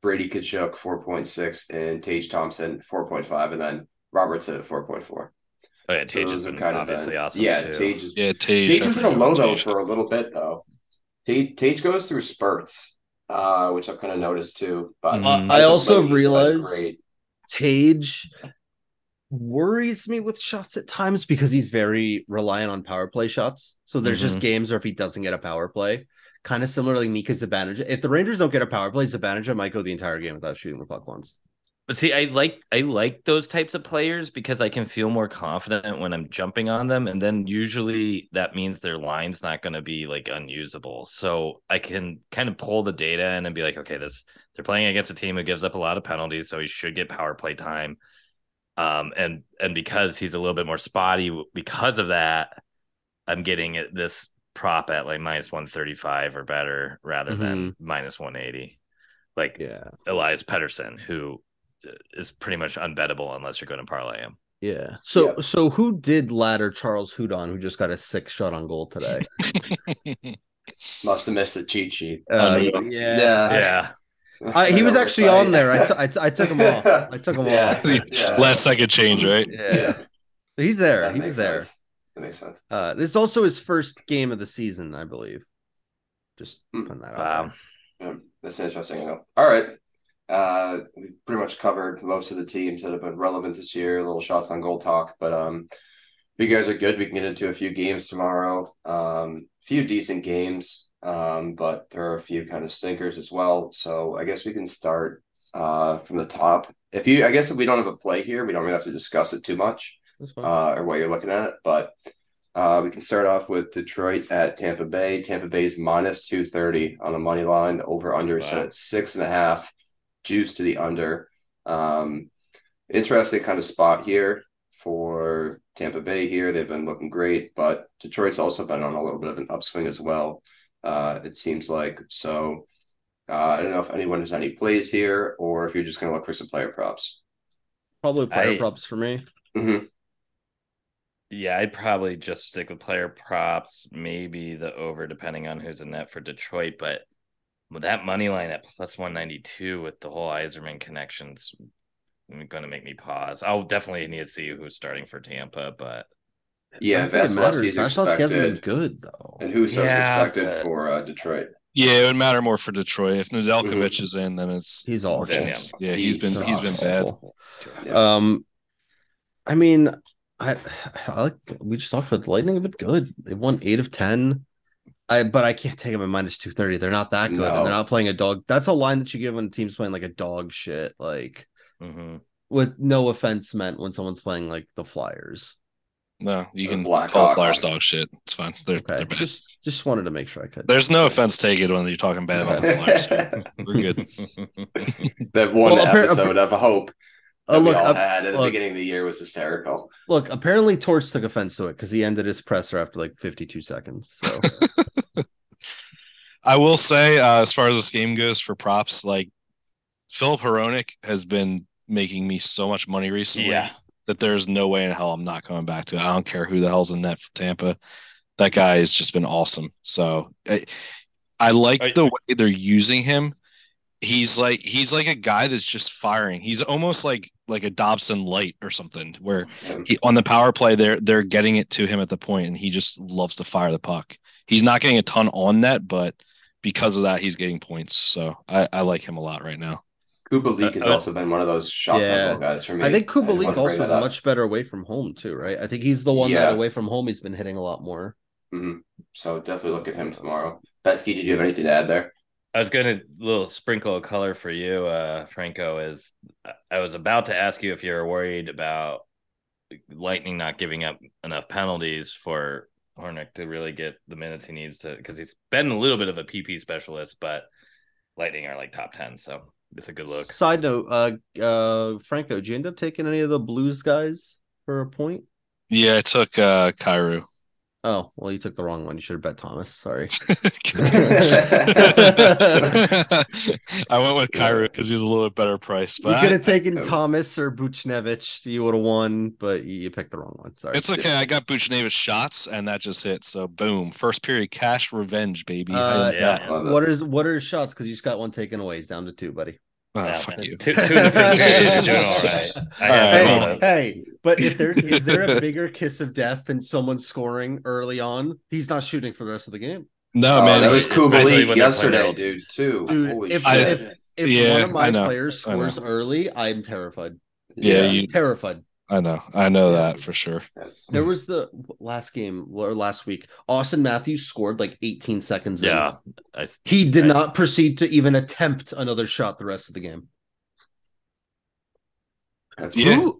Brady Tkachuk 4.6 and Tage Thompson 4.5, and then Robertson at 4.4. Oh yeah, Tage is kind of obviously awesome. Yeah, Tage was in a low though for a little bit though. Tage goes through spurts, which I've kind of noticed too. But I also realized Tage worries me with shots at times because he's very reliant on power play shots. So there's just games where if he doesn't get a power play, kind of similarly Mika Zibanejad. If the Rangers don't get a power play, Zibanejad might go the entire game without shooting the puck once. But see, I like those types of players because I can feel more confident when I'm jumping on them, and then usually that means their line's not going to be like unusable. So I can kind of pull the data and then be like, okay, they're playing against a team who gives up a lot of penalties, so he should get power play time. And because he's a little bit more spotty, because of that, I'm getting this prop at like minus 135 or better rather than minus 180. Like Elias Pettersson, who is pretty much unbettable unless you're going to parlay him. Yeah. So who did ladder Charles Hudon, who just got a 6 shot on goal today? Must have missed the cheat sheet. Yeah. He was actually on there. I took him off. Last second change, right? Yeah. He's there. He was there. That makes sense. This is also his first game of the season, I believe. Just putting that out there. Yeah, that's interesting. All right. We've pretty much covered most of the teams that have been relevant this year, a little shots on goal talk, but if you guys are good, we can get into a few games tomorrow. Few decent games, but there are a few kind of stinkers as well. So I guess we can start from the top. If we don't have a play here, we don't really have to discuss it too much or what you're looking at, but we can start off with Detroit at Tampa Bay. Tampa Bay's minus 230 on the money line, over under set at 6.5. Juice to the under. Interesting kind of spot here for Tampa Bay here. They've been looking great, but Detroit's also been on a little bit of an upswing as well, it seems like. So I don't know if anyone has any plays here or if you're just going to look for some player props. Probably player props for me. Mm-hmm. Yeah, I'd probably just stick with player props, maybe the over, depending on who's in net for Detroit, but with that money line at plus 192 with the whole Yzerman connections, going to make me pause. I'll definitely need to see who's starting for Tampa, but yeah, Vasilevsky's expected. Hasn't been good though, and who's expected for Detroit? Yeah, it would matter more for Detroit if Nedeljkovic is in. Then he's awful. Yeah, he's been bad. Yeah. I mean, I like we just talked about the Lightning have been good. They won 8 of 10. But I can't take them at minus 230. They're not that good, and they're not playing a dog. That's a line that you give when the team's playing like a dog shit, like with no offense meant when someone's playing like the Flyers. No, you can call Flyers dog shit. It's fine. They're bad. Just wanted to make sure I could. There's no offense taken when you're talking bad about the Flyers. We're good. That one episode of Hope at the beginning of the year was hysterical. Look, apparently Torch took offense to it because he ended his presser after like 52 seconds. So I will say, as far as this game goes for props, like Philip Hronek has been making me so much money recently that there's no way in hell I'm not coming back to it. I don't care who the hell's in net for Tampa. That guy has just been awesome. So I like the way they're using him. He's like a guy that's just firing. He's almost like a Dobson light or something, where he, on the power play, they're getting it to him at the point, and he just loves to fire the puck. He's not getting a ton on net, but because of that, he's getting points. So I like him a lot right now. Kubalik has also been one of those shots on goal guys for me. I think Kubalik also is much better away from home too, right? I think he's the one that away from home he's been hitting a lot more. Mm-hmm. So definitely look at him tomorrow. Pesky, did you have anything to add there? I was going to little sprinkle of color for you, Franco, is I was about to ask you if you're worried about Lightning not giving up enough penalties for Hornick to really get the minutes he needs to, because he's been a little bit of a PP specialist, but Lightning are like top 10. So it's a good look. Side note, Franco, did you end up taking any of the Blues guys for a point? Yeah, I took Kyrou. Oh, well, you took the wrong one. You should have bet Thomas. Sorry. I went with Kyrou because he was a little bit better price. But you could have taken Thomas or Buchnevich. You would have won, but you picked the wrong one. Sorry. It's okay. I got Buchnevich shots, and that just hit. So, boom. First period, cash revenge, baby. What are his shots? Because you just got one taken away. He's down to 2, buddy. Fuck you. Two of the pictures. You're doing all right. But if there is there a bigger kiss of death than someone scoring early on? He's not shooting for the rest of the game. No, man, that was Kubalik yesterday, dude. Too. Dude, if one of my players scores early, I'm terrified. Yeah, terrified. I know that for sure. There was the last game or last week. Auston Matthews scored like 18 seconds. Yeah, he did not proceed to even attempt another shot the rest of the game. It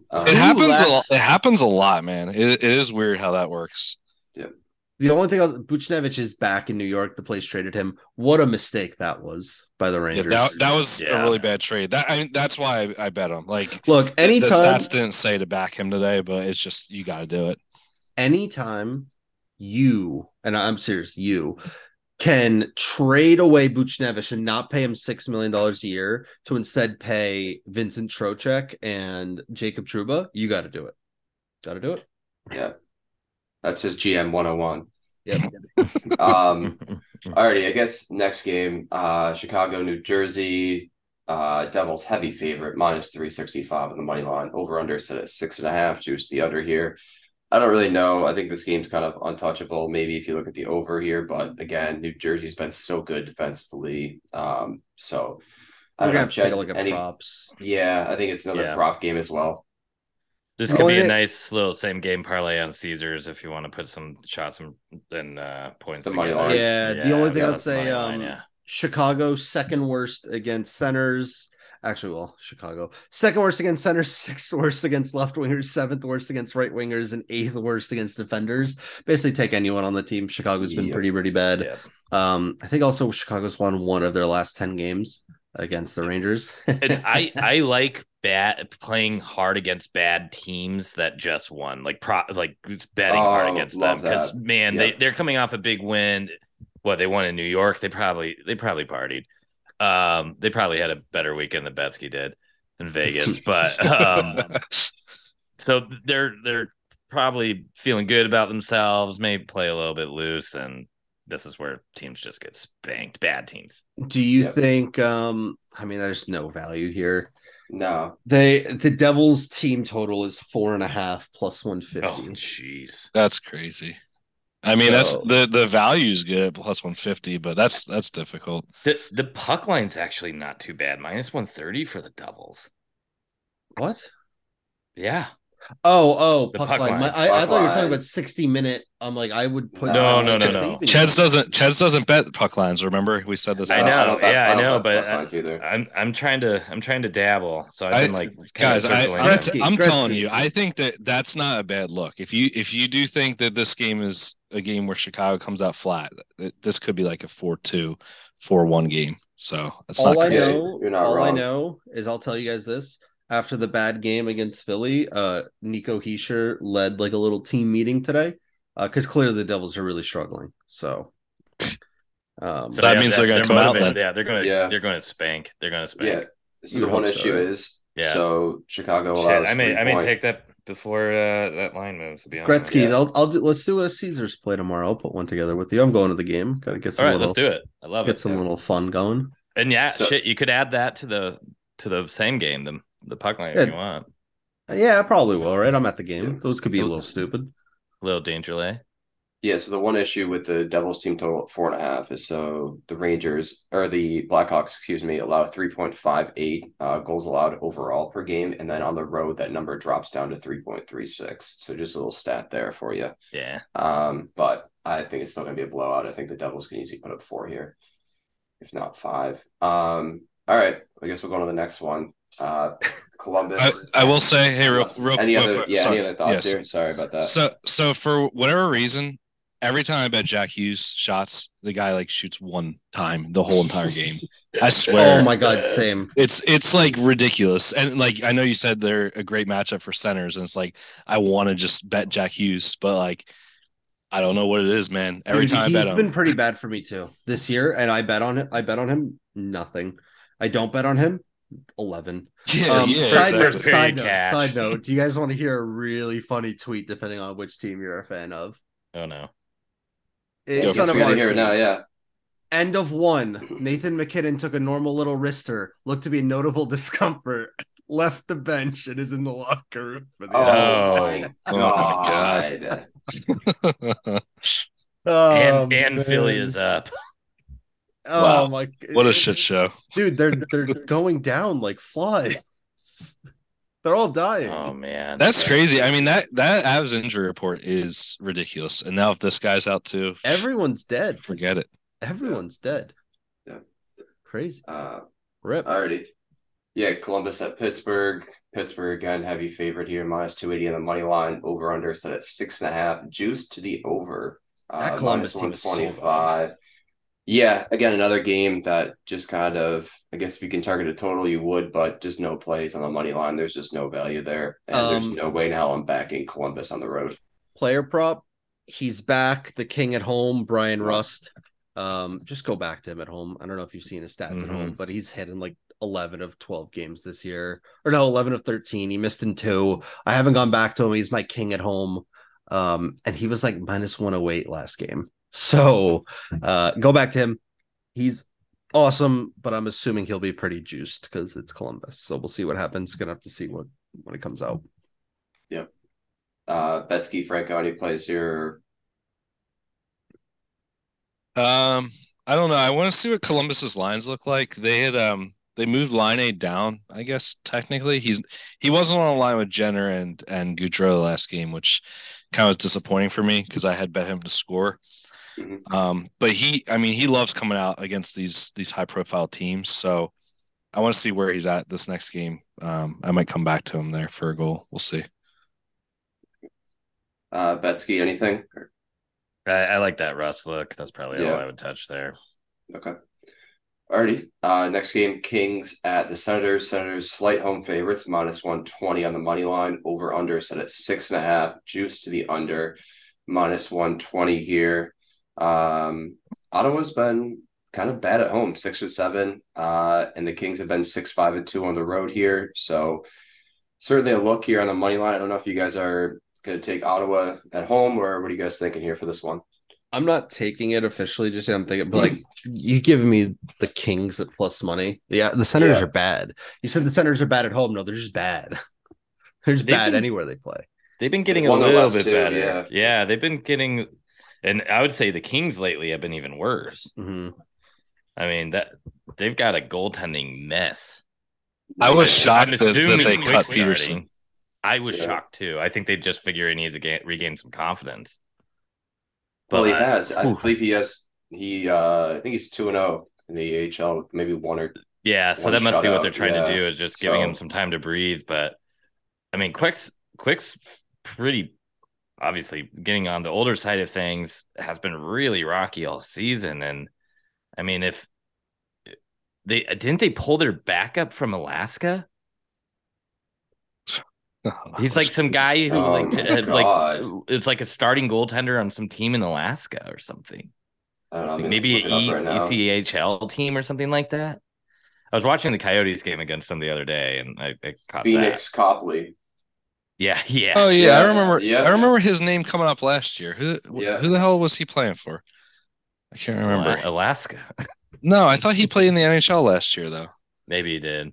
happens a lot, man. It is weird how that works. Yeah. The only thing Buchnevich is back in New York. The place traded him. What a mistake that was by the Rangers. Yeah, that was a really bad trade. That's why I bet him. Like, look, anytime the stats didn't say to back him today, but it's just you got to do it. Anytime you and I'm serious, you can trade away Buchnevich and not pay him $6 million a year to instead pay Vincent Trocheck and Jacob Trouba. You got to do it. Got to do it. Yeah. That's his GM 101. Yep. Alrighty, I guess next game, Chicago, New Jersey, Devils heavy favorite, -365 on the money line. Over-under set at 6.5, juice the under here. I don't really know. I think this game's kind of untouchable, maybe if you look at the over here. But again, New Jersey's been so good defensively. So I don't know. Props. Yeah, I think it's another prop game as well. This could be a nice little same game parlay on Caesars if you want to put some shots and points. The only thing I'd say, Chicago second worst against centers. Actually, well, Chicago second worst against centers, sixth worst against left wingers, seventh worst against right wingers, and eighth worst against defenders. Basically, take anyone on the team. Chicago's been pretty bad. Yep. I think also Chicago's won one of their last 10 games against the Rangers. And I like playing hard against bad teams that just won, like betting hard against them, because they're coming off a big win. Well, they won in New York. They probably partied. They probably had a better weekend than Betsky did in Vegas, but so they're probably feeling good about themselves. Maybe play a little bit loose, and this is where teams just get spanked. Bad teams. Do you think? I mean, there's no value here. No, the Devils team total is 4.5 plus 150. Oh, jeez, that's crazy. I mean, that's the value's good plus 150, but that's difficult. The puck line's actually not too bad, minus 130 for the Devils. What? Yeah. Oh, the puck line. I thought you were talking about 60-minute. I'm like, I would put no. Cheds doesn't bet puck lines. Remember, we said this. I know, but I'm trying to dabble. So I've been I'm telling you, I think that's not a bad look. If you do think that this game is a game where Chicago comes out flat, this could be like a 4-2, 4-1 game. So that's all not crazy. I know is I'll tell you guys this. After the bad game against Philly, Nico Hischier led like a little team meeting today because clearly the Devils are really struggling. So that means they're going to come out. They're going to spank. They're going to spank. Yeah, this is the one issue is. Yeah. So Chicago. I may take that before that line moves. To be honest, Gretzky. Yeah. Let's do a Caesars play tomorrow. I'll put one together with you. I'm going to the game. Gotta get some. All right, let's do it. I love it. Get some little fun going. And you could add that to the same game then. The puck line if you want. Yeah, I probably will, right? I'm at the game. Those could be a little stupid. A little danger lay. Yeah, so the one issue with the Devils team total at 4.5 is so the Rangers, or the Blackhawks, allow 3.58 goals allowed overall per game. And then on the road, that number drops down to 3.36. So just a little stat there for you. Yeah. But I think it's still going to be a blowout. I think the Devils can easily put up 4 here, if not 5. All right, I guess we'll go on to the next one. Columbus. I will say, hey, real quick. Any other thoughts here? Sorry about that. So for whatever reason, every time I bet Jack Hughes shots, the guy like shoots one time the whole entire game. I swear. Oh my god, same. It's like ridiculous. And like I know you said they're a great matchup for centers, and it's like I want to just bet Jack Hughes, but like I don't know what it is, man. Every time he's been pretty bad for me too this year, and I bet on him nothing. I don't bet on him. 11. Side note. Do you guys want to hear a really funny tweet? Depending on which team you're a fan of. Oh no. It's none of our team. Now, yeah. End of one. Nathan McKinnon took a normal little wrister, looked to be notable discomfort, left the bench, and is in the locker room for the Oh my God. and Philly is up. Oh wow. My! What a shit show, dude! They're going down like flies. They're all dying. Oh man, that's crazy. I mean that Avs injury report is ridiculous. And now if this guy's out too, everyone's dead. Forget it. Everyone's dead. Yeah, crazy. Rip. Already. Yeah, Columbus at Pittsburgh. Pittsburgh again, heavy favorite here, -280 on the money line. Over under set at 6.5. Juice to the over. That Columbus -125. So yeah, again, another game that just kind of, I guess if you can target a total, you would, but just no plays on the money line. There's just no value there. And there's no way now I'm backing Columbus on the road. Player prop, he's back. The king at home, Brian Rust. Just go back to him at home. I don't know if you've seen his stats at home, but he's hit in like 11 of 12 games this year. Or no, 11 of 13. He missed in 2. I haven't gone back to him. He's my king at home. And he was like -108 last game. So go back to him. He's awesome, but I'm assuming he'll be pretty juiced because it's Columbus. So we'll see what happens. Gonna have to see when it comes out. Yep. Betsky, Frank, how do you plays here? I don't know. I want to see what Columbus's lines look like. They had they moved line A down, I guess technically. He wasn't on a line with Jenner and Goudreau last game, which kind of was disappointing for me because I had bet him to score. But he loves coming out against these high profile teams. So I want to see where he's at this next game. I might come back to him there for a goal. We'll see. Betsky, anything? I like that Russ look. That's probably all I would touch there. Okay. Alrighty. Next game, Kings at the Senators. Senators slight home favorites, -120 on the money line. Over under set at 6.5. Juice to the under, -120 here. Ottawa's been kind of bad at home, 6-7, and the Kings have been 6-5-2 on the road here. So certainly a look here on the money line. I don't know if you guys are going to take Ottawa at home, or what are you guys thinking here for this one? I'm not taking it officially. Just I'm thinking, but like you give me the Kings at plus money. Yeah, the Senators are bad. You said the Senators are bad at home. No, they're just bad. They're just bad anywhere they play. They've been getting a little bit better. Yeah, they've been getting. And I would say the Kings lately have been even worse. I mean, that they've got a goaltending mess. I was shocked that they cut Peterson. I was shocked, too. I think they just figure he needs to regain some confidence. But well, he has. I believe he has. I think he's 2-0 in the AHL, maybe one or so that must be what they're trying to do, is just giving him some time to breathe. But, I mean, Quick's pretty... Obviously, getting on the older side of things has been really rocky all season. And I mean, if they didn't they pull their backup from Alaska? He's like some guy who it's like a starting goaltender on some team in Alaska or something. I don't know, like maybe an ECHL team or something like that. I was watching the Coyotes game against them the other day, and I caught Phoenix that. Copley. Yeah. Oh yeah, I remember. Yeah. I remember his name coming up last year. Who the hell was he playing for? I can't remember. Alaska. No, I thought he played in the NHL last year though. Maybe he did.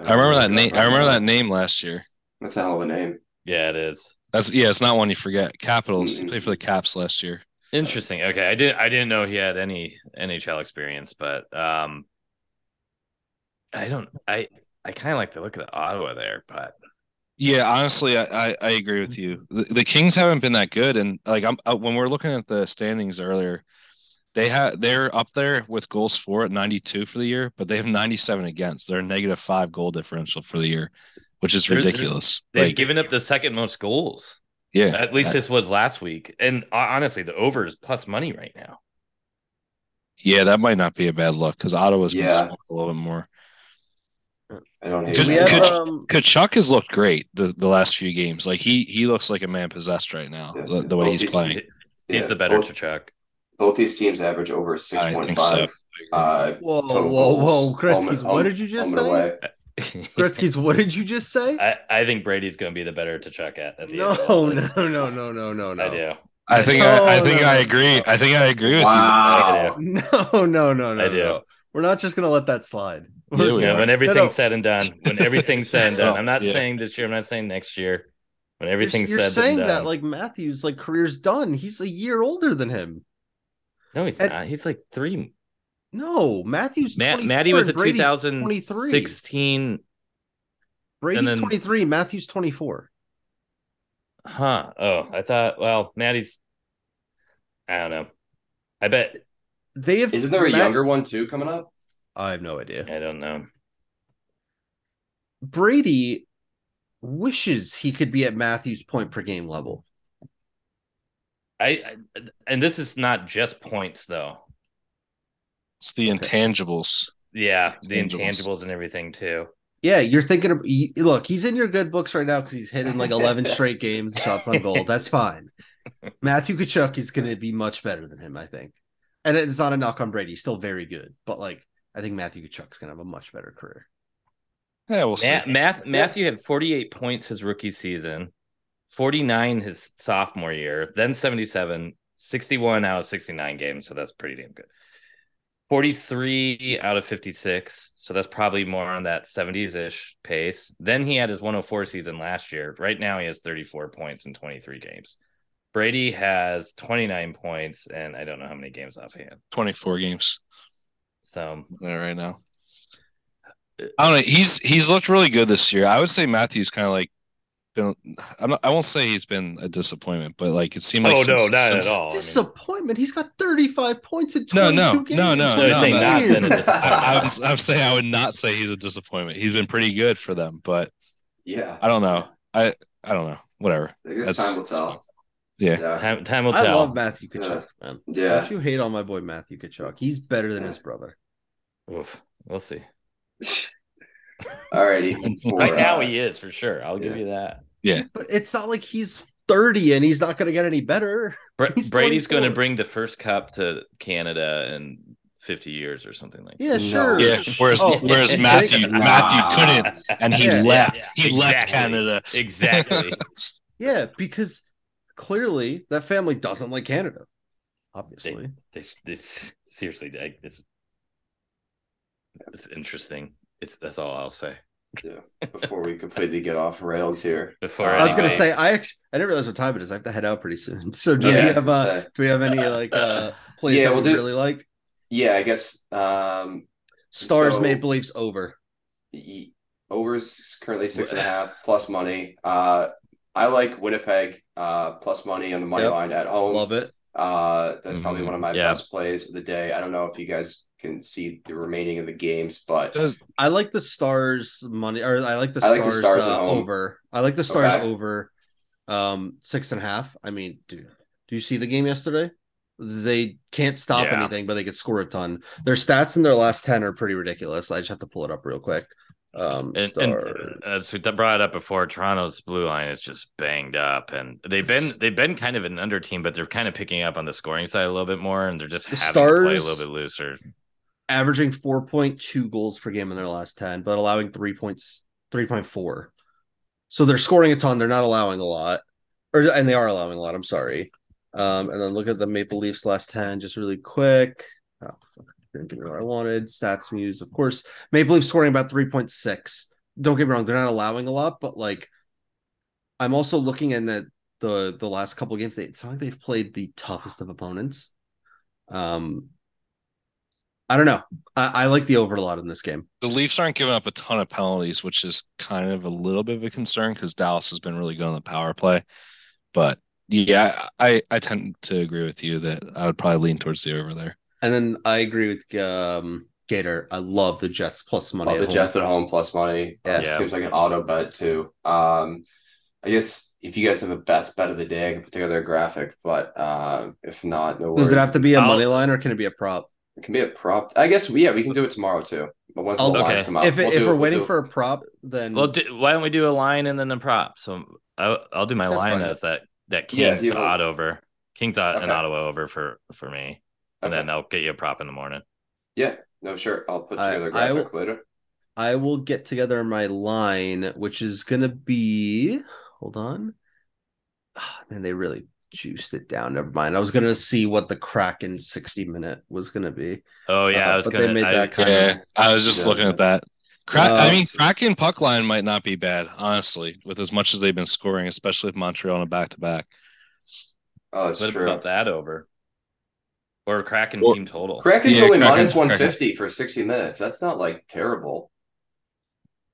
I remember that name. I remember that name last year. That's a hell of a name. Yeah, it is. It's not one you forget. Capitals. He played for the Caps last year. Interesting. Okay, I didn't know he had any NHL experience, but I kind of like the look of the Ottawa there, but. Yeah, honestly, I agree with you. The Kings haven't been that good, and like when we're looking at the standings earlier, they're up there with goals for at 92 for the year, but they have 97 against. They're a -5 goal differential for the year, which is ridiculous. They've given up the second most goals. Yeah, at least this was last week. And honestly, the over is plus money right now. Yeah, that might not be a bad look because Ottawa's been small a little bit more. I don't hate Kachuk has looked great the last few games. Like he looks like a man possessed right now. The way he's playing, he's the better Kachuk. Both these teams average over 6.5. Whoa, Gretzky's! What did you just say? Gretzky's! What did you just say? I think Brady's going to be the better Kachuk at the end. No, no, no, no, no, no. I do. I think I agree. I think I agree with you. No. I do. No. We're not just going to let that slide. When everything's said and done. When everything's said and done. I'm not saying this year. I'm not saying next year. When everything's said and done. You're saying that like Matthews, like career's done. He's a year older than him. No, he's not. He's like three. No, Matthews. Matty was a 2016. Brady's 23. Matthews 24. Huh. Oh, I thought. Well, Matty's. I don't know. I bet they have. Isn't there a younger one too coming up? I have no idea. I don't know. Brady wishes he could be at Matthews' point per game level. I and this is not just points though. It's the intangibles. Yeah, the intangibles and everything too. Yeah, you're thinking of look. He's in your good books right now because he's hitting like 11 straight games, shots on goal. That's fine. Matthew Tkachuk is going to be much better than him, I think. And it's not a knock on Brady; he's still very good. But like, I think Matthew Tkachuk's going to have a much better career. Yeah, we'll see. Matthew had 48 points his rookie season, 49 his sophomore year, then 77, 61 out of 69 games. So that's pretty damn good. 43 out of 56, so that's probably more on that 70s-ish pace. Then he had his 104 season last year. Right now he has 34 points in 23 games. Brady has 29 points, and I don't know how many games offhand. 24 games. So right now. I don't know. He's looked really good this year. I would say Matthew's kind of like I won't say he's been a disappointment, but like it seemed like not at all. Disappointment. I mean, he's got 35 points in 22 games. I'm saying I would not say he's a disappointment. He's been pretty good for them, but yeah, I don't know. I don't know. Whatever. I guess time will tell. Yeah. Time will tell. I love Matthew Tkachuk, man. Yeah. Don't you hate on my boy Matthew Tkachuk? He's better than his brother. Oof. We'll see. Alrighty. Right now he is for sure. I'll give you that. Yeah, but it's not like he's 30 and he's not going to get any better. Brady's going to bring the first cup to Canada in 50 years or something like that. Yeah, sure. Yeah. Whereas Matthew couldn't, and he left. Yeah. He left Canada. Exactly. Yeah, because clearly that family doesn't like Canada. Obviously, they seriously. It's interesting. That's all I'll say. Yeah, before we completely get off rails here. I was going to say, I didn't realize what time it is. I have to head out pretty soon. So do we have any like plays that we really like? Yeah, I guess Stars made beliefs over. Over is currently 6.5 plus money. I like Winnipeg plus money on the money line at home. Love it. That's probably one of my best plays of the day. I don't know if you guys can see the remaining of the games, but I like the Stars money, or I like the Stars over. I like the Stars over 6.5. I mean, dude, do you see the game yesterday? They can't stop anything, but they could score a ton. Their stats in their last 10 are pretty ridiculous. I just have to pull it up real quick. And as we brought up before, Toronto's blue line is just banged up, and they've been kind of an under team, but they're kind of picking up on the scoring side a little bit more, and they're just having to play a little bit looser. Averaging 4.2 goals per game in their last 10, but allowing 3.4. So they're scoring a ton. They're not allowing a lot, and they are allowing a lot. I'm sorry. And then look at the Maple Leafs last 10 just really quick. Oh, didn't give me what I wanted. Stats Muse, of course. Maple Leafs scoring about 3.6. Don't get me wrong. They're not allowing a lot, but like I'm also looking in the last couple of games. It's not like they've played the toughest of opponents. I don't know. I like the over a lot in this game. The Leafs aren't giving up a ton of penalties, which is kind of a little bit of a concern because Dallas has been really good on the power play. But yeah, I tend to agree with you that I would probably lean towards the over there. And then I agree with Gator. I love the Jets plus money. Jets at home plus money. Yeah, it seems like an auto bet too. I guess if you guys have the best bet of the day, I can put together a graphic. But if not, no worries. Does it have to be a money line or can it be a prop? It can be a prop. I guess we can do it tomorrow too. But once the lines come out, if we're waiting for a prop, then why don't we do a line and then a prop? So I'll do my line as that Kings odd over. Kings and Ottawa over for me, and then I'll get you a prop in the morning. Yeah, no, sure. I'll put together a graphic later. I will get together my line, which is gonna be. Hold on, man. They really juiced it down. Never mind. I was gonna see what the Kraken 60-minute was gonna be. Oh yeah, I was gonna. They made that kind of, I was just looking at that. I mean, Kraken puck line might not be bad, honestly, with as much as they've been scoring, especially with Montreal in a back-to-back. Oh, it's true. What about that over? Or Kraken team total. Kraken's only minus 150 for 60 minutes. That's not, like, terrible.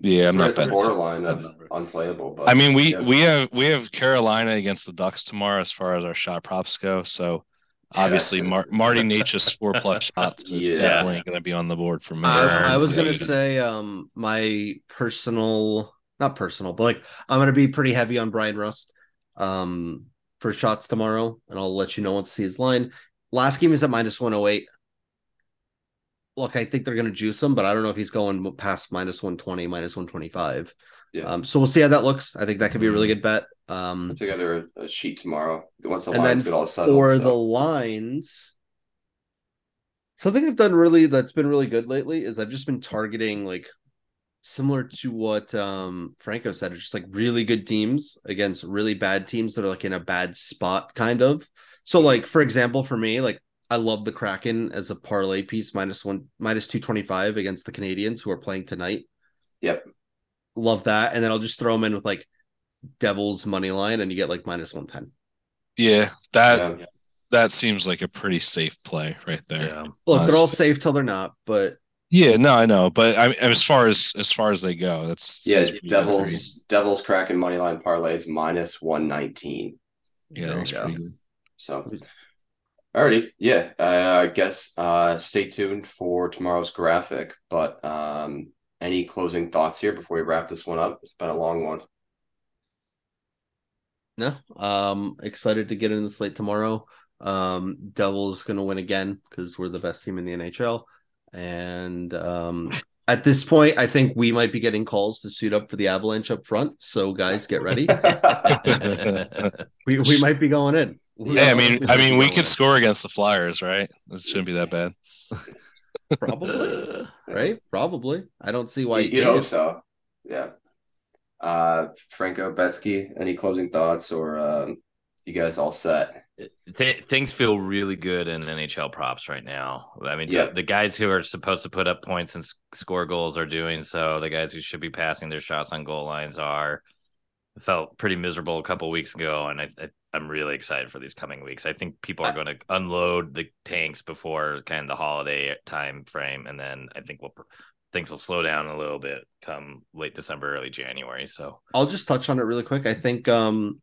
Yeah, I'm not betting. Borderline of unplayable. But I mean, we have Carolina against the Ducks tomorrow as far as our shot props go, so... Obviously, Marty Natchez 4+ shots is definitely going to be on the board for me. I was going to say my personal, not personal, but like I'm going to be pretty heavy on Brian Rust for shots tomorrow, and I'll let you know once I see his line. Last game is at minus 108. Look, I think they're going to juice him, but I don't know if he's going past minus 120, minus 125. Yeah. So we'll see how that looks. I think that could be a really good bet. Put together a sheet tomorrow. Once the lines get all settled. For the lines, something I've done really that's been really good lately is I've just been targeting, like, similar to what Franco said, it's just like really good teams against really bad teams that are like in a bad spot, kind of. So, like, for example, for me, like, I love the Kraken as a parlay piece, minus 225 against the Canadians who are playing tonight. Yep. Love that. And then I'll just throw them in with like Devils money line and you get like minus 110. Yeah. That seems like a pretty safe play right there. Yeah. Look, they're all safe till they're not, but yeah, no, I know. But I mean, as far as they go, that's Devils Kraken money line parlays minus 119. Yeah, that's pretty good. So alrighty. Yeah. I guess stay tuned for tomorrow's graphic, but any closing thoughts here before we wrap this one up? It's been a long one. No. Excited to get in the slate tomorrow. Devils going to win again because we're the best team in the NHL. And at this point, I think we might be getting calls to suit up for the Avalanche up front. So, guys, get ready. we might be going in. Yeah, I mean, we could score against the Flyers, right? It shouldn't be that bad. Probably, right? Probably. I don't see why you hope so. Yeah. Franco, Betsky, any closing thoughts, or you guys all set? Things feel really good in NHL props right now. I mean, the guys who are supposed to put up points and score goals are doing so. The guys who should be passing their shots on goal lines are. Felt pretty miserable a couple weeks ago, and I'm really excited for these coming weeks. I think people are going to unload the tanks before kind of the holiday time frame, and then I think things will slow down a little bit come late December, early January. So I'll just touch on it really quick. I think we've gotten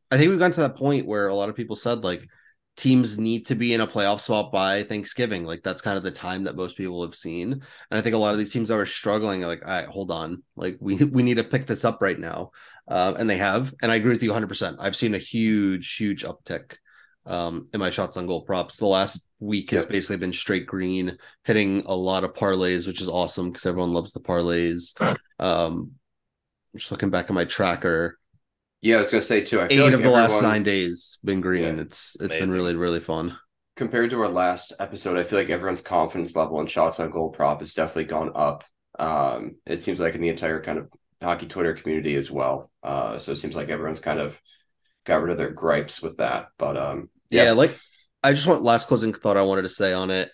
to that point where a lot of people said, like, teams need to be in a playoff spot by Thanksgiving. Like, that's kind of the time that most people have seen. And I think a lot of these teams that were struggling are like, all right, hold on. Like, we need to pick this up right now. And they have. And I agree with you 100%. I've seen a huge, huge uptick in my shots on goal props. The last week has basically been straight green, hitting a lot of parlays, which is awesome because everyone loves the parlays. Just looking back at my tracker. Yeah, I was going to say, too, I feel 8 like of the last 9 days been green. Yeah, it's amazing. Been really, really fun. Compared to our last episode, I feel like everyone's confidence level and shots on goal prop has definitely gone up. It seems like in the entire kind of hockey Twitter community as well. So it seems like everyone's kind of got rid of their gripes with that. But I just want last closing thought I wanted to say on it.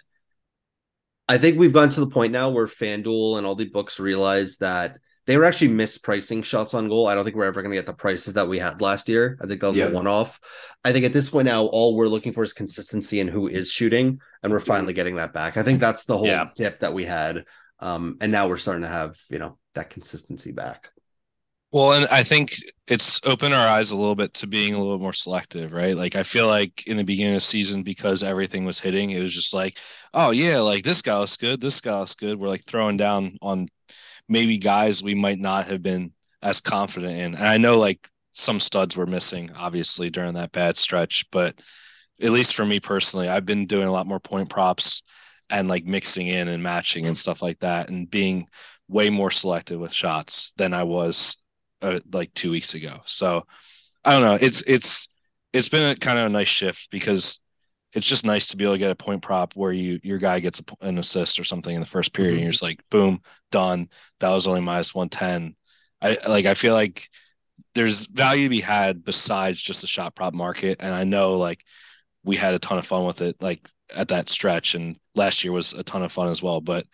I think we've gotten to the point now where FanDuel and all the books realize that they were actually mispricing shots on goal. I don't think we're ever going to get the prices that we had last year. I think that was a one-off. I think at this point now, all we're looking for is consistency in who is shooting, and we're finally getting that back. I think that's the whole dip that we had, and now we're starting to have, that consistency back. Well, and I think it's opened our eyes a little bit to being a little more selective, right? Like, I feel like in the beginning of the season, because everything was hitting, it was just like, oh, yeah, like, this guy looks good, this guy looks good. We're, like, throwing down on maybe guys we might not have been as confident in. And I know, like, some studs were missing, obviously, during that bad stretch. But at least for me personally, I've been doing a lot more point props and, like, mixing in and matching and stuff like that, and being way more selective with shots than I was, like, 2 weeks ago. So, I don't know. It's been kind of a nice shift, because it's just nice to be able to get a point prop where your guy gets an assist or something in the first period, and you're just like, boom, done. That was only minus 110. I feel like there's value to be had besides just the shot prop market. And I know, like, we had a ton of fun with it, like, at that stretch, and last year was a ton of fun as well. But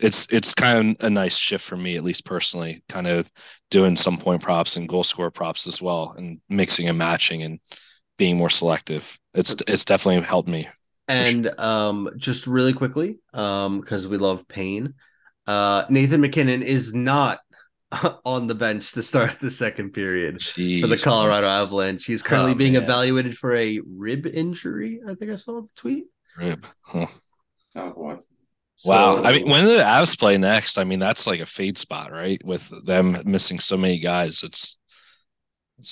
it's kind of a nice shift for me, at least personally, kind of doing some point props and goal score props as well, and mixing and matching and being more selective. It's definitely helped me. And sure. Just really quickly, because we love pain, Nathan McKinnon is not on the bench to start the second period for the Colorado Avalanche. He's currently being evaluated for a rib injury. I think I saw the tweet. Rib. Huh. Oh, boy. Wow. So, I mean, when do the Avs play next? I mean, that's like a fade spot, right? With them missing so many guys, it's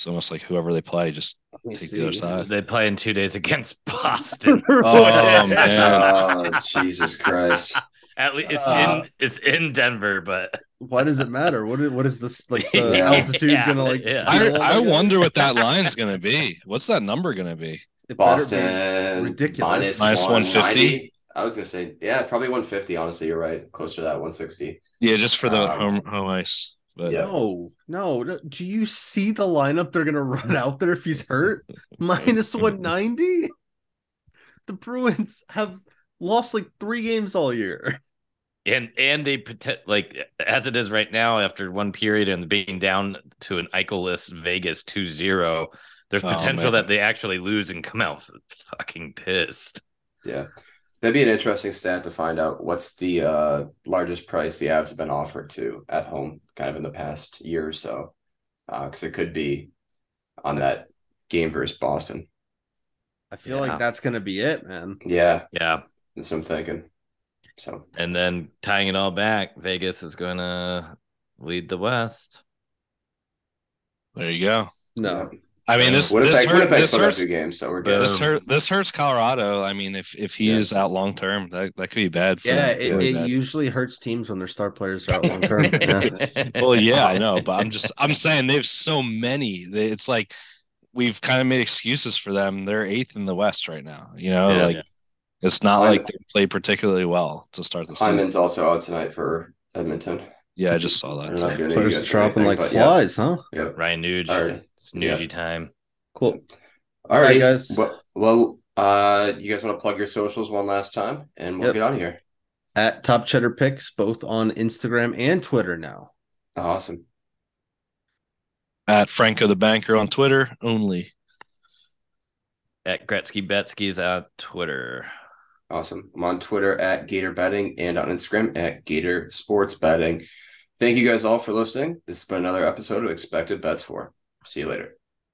almost like whoever they play, just take the other side. They play in 2 days against Boston. Oh, man. Oh, Jesus Christ. At least it's in Denver, but why does it matter? What is this, like, the altitude gonna like? Yeah. I wonder what that line's gonna be. What's that number gonna be? Boston be ridiculous -150. I was gonna say, yeah, probably 150. Honestly, you're right, close to that 160. Yeah, just for the home ice. But yeah. No. Do you see the lineup they're gonna run out there if he's hurt? -190. The Bruins have lost like 3 games all year. And they pretend, like, as it is right now, after one period and being down to an Eichel-less Vegas 2-0, there's potential that they actually lose and come out fucking pissed. Yeah. That'd be an interesting stat to find out. What's the largest price the Avs have been offered to at home kind of in the past year or so? Because it could be on that game versus Boston. I feel like that's going to be it, man. Yeah. Yeah. That's what I'm thinking. So, and then tying it all back, Vegas is going to lead the West. There you go. No, I mean, this hurts. Game, so we're good. This hurts Colorado. I mean, if he is out long term, that could be bad. It usually hurts teams when their star players are out long term. Well, yeah, I know, but I'm saying they have so many. It's like we've kind of made excuses for them. They're 8th in the West right now. You know, It's not like they played particularly well to start the season. Hyman's also out tonight for Edmonton. Yeah, I just saw that. Players dropping like flies, huh? Yep. Ryan Nuge. Right. It's Nuge time. Cool. All right, guys. Well, you guys want to plug your socials one last time, and we'll get out of here. At Top Cheddar Picks, both on Instagram and Twitter now. Awesome. At Franco the Banker on Twitter only. At Gretzky Betskies on Twitter. Awesome. I'm on Twitter at Gator Betting and on Instagram at Gator Sports Betting. Thank you guys all for listening. This has been another episode of Expected Bets 4. See you later.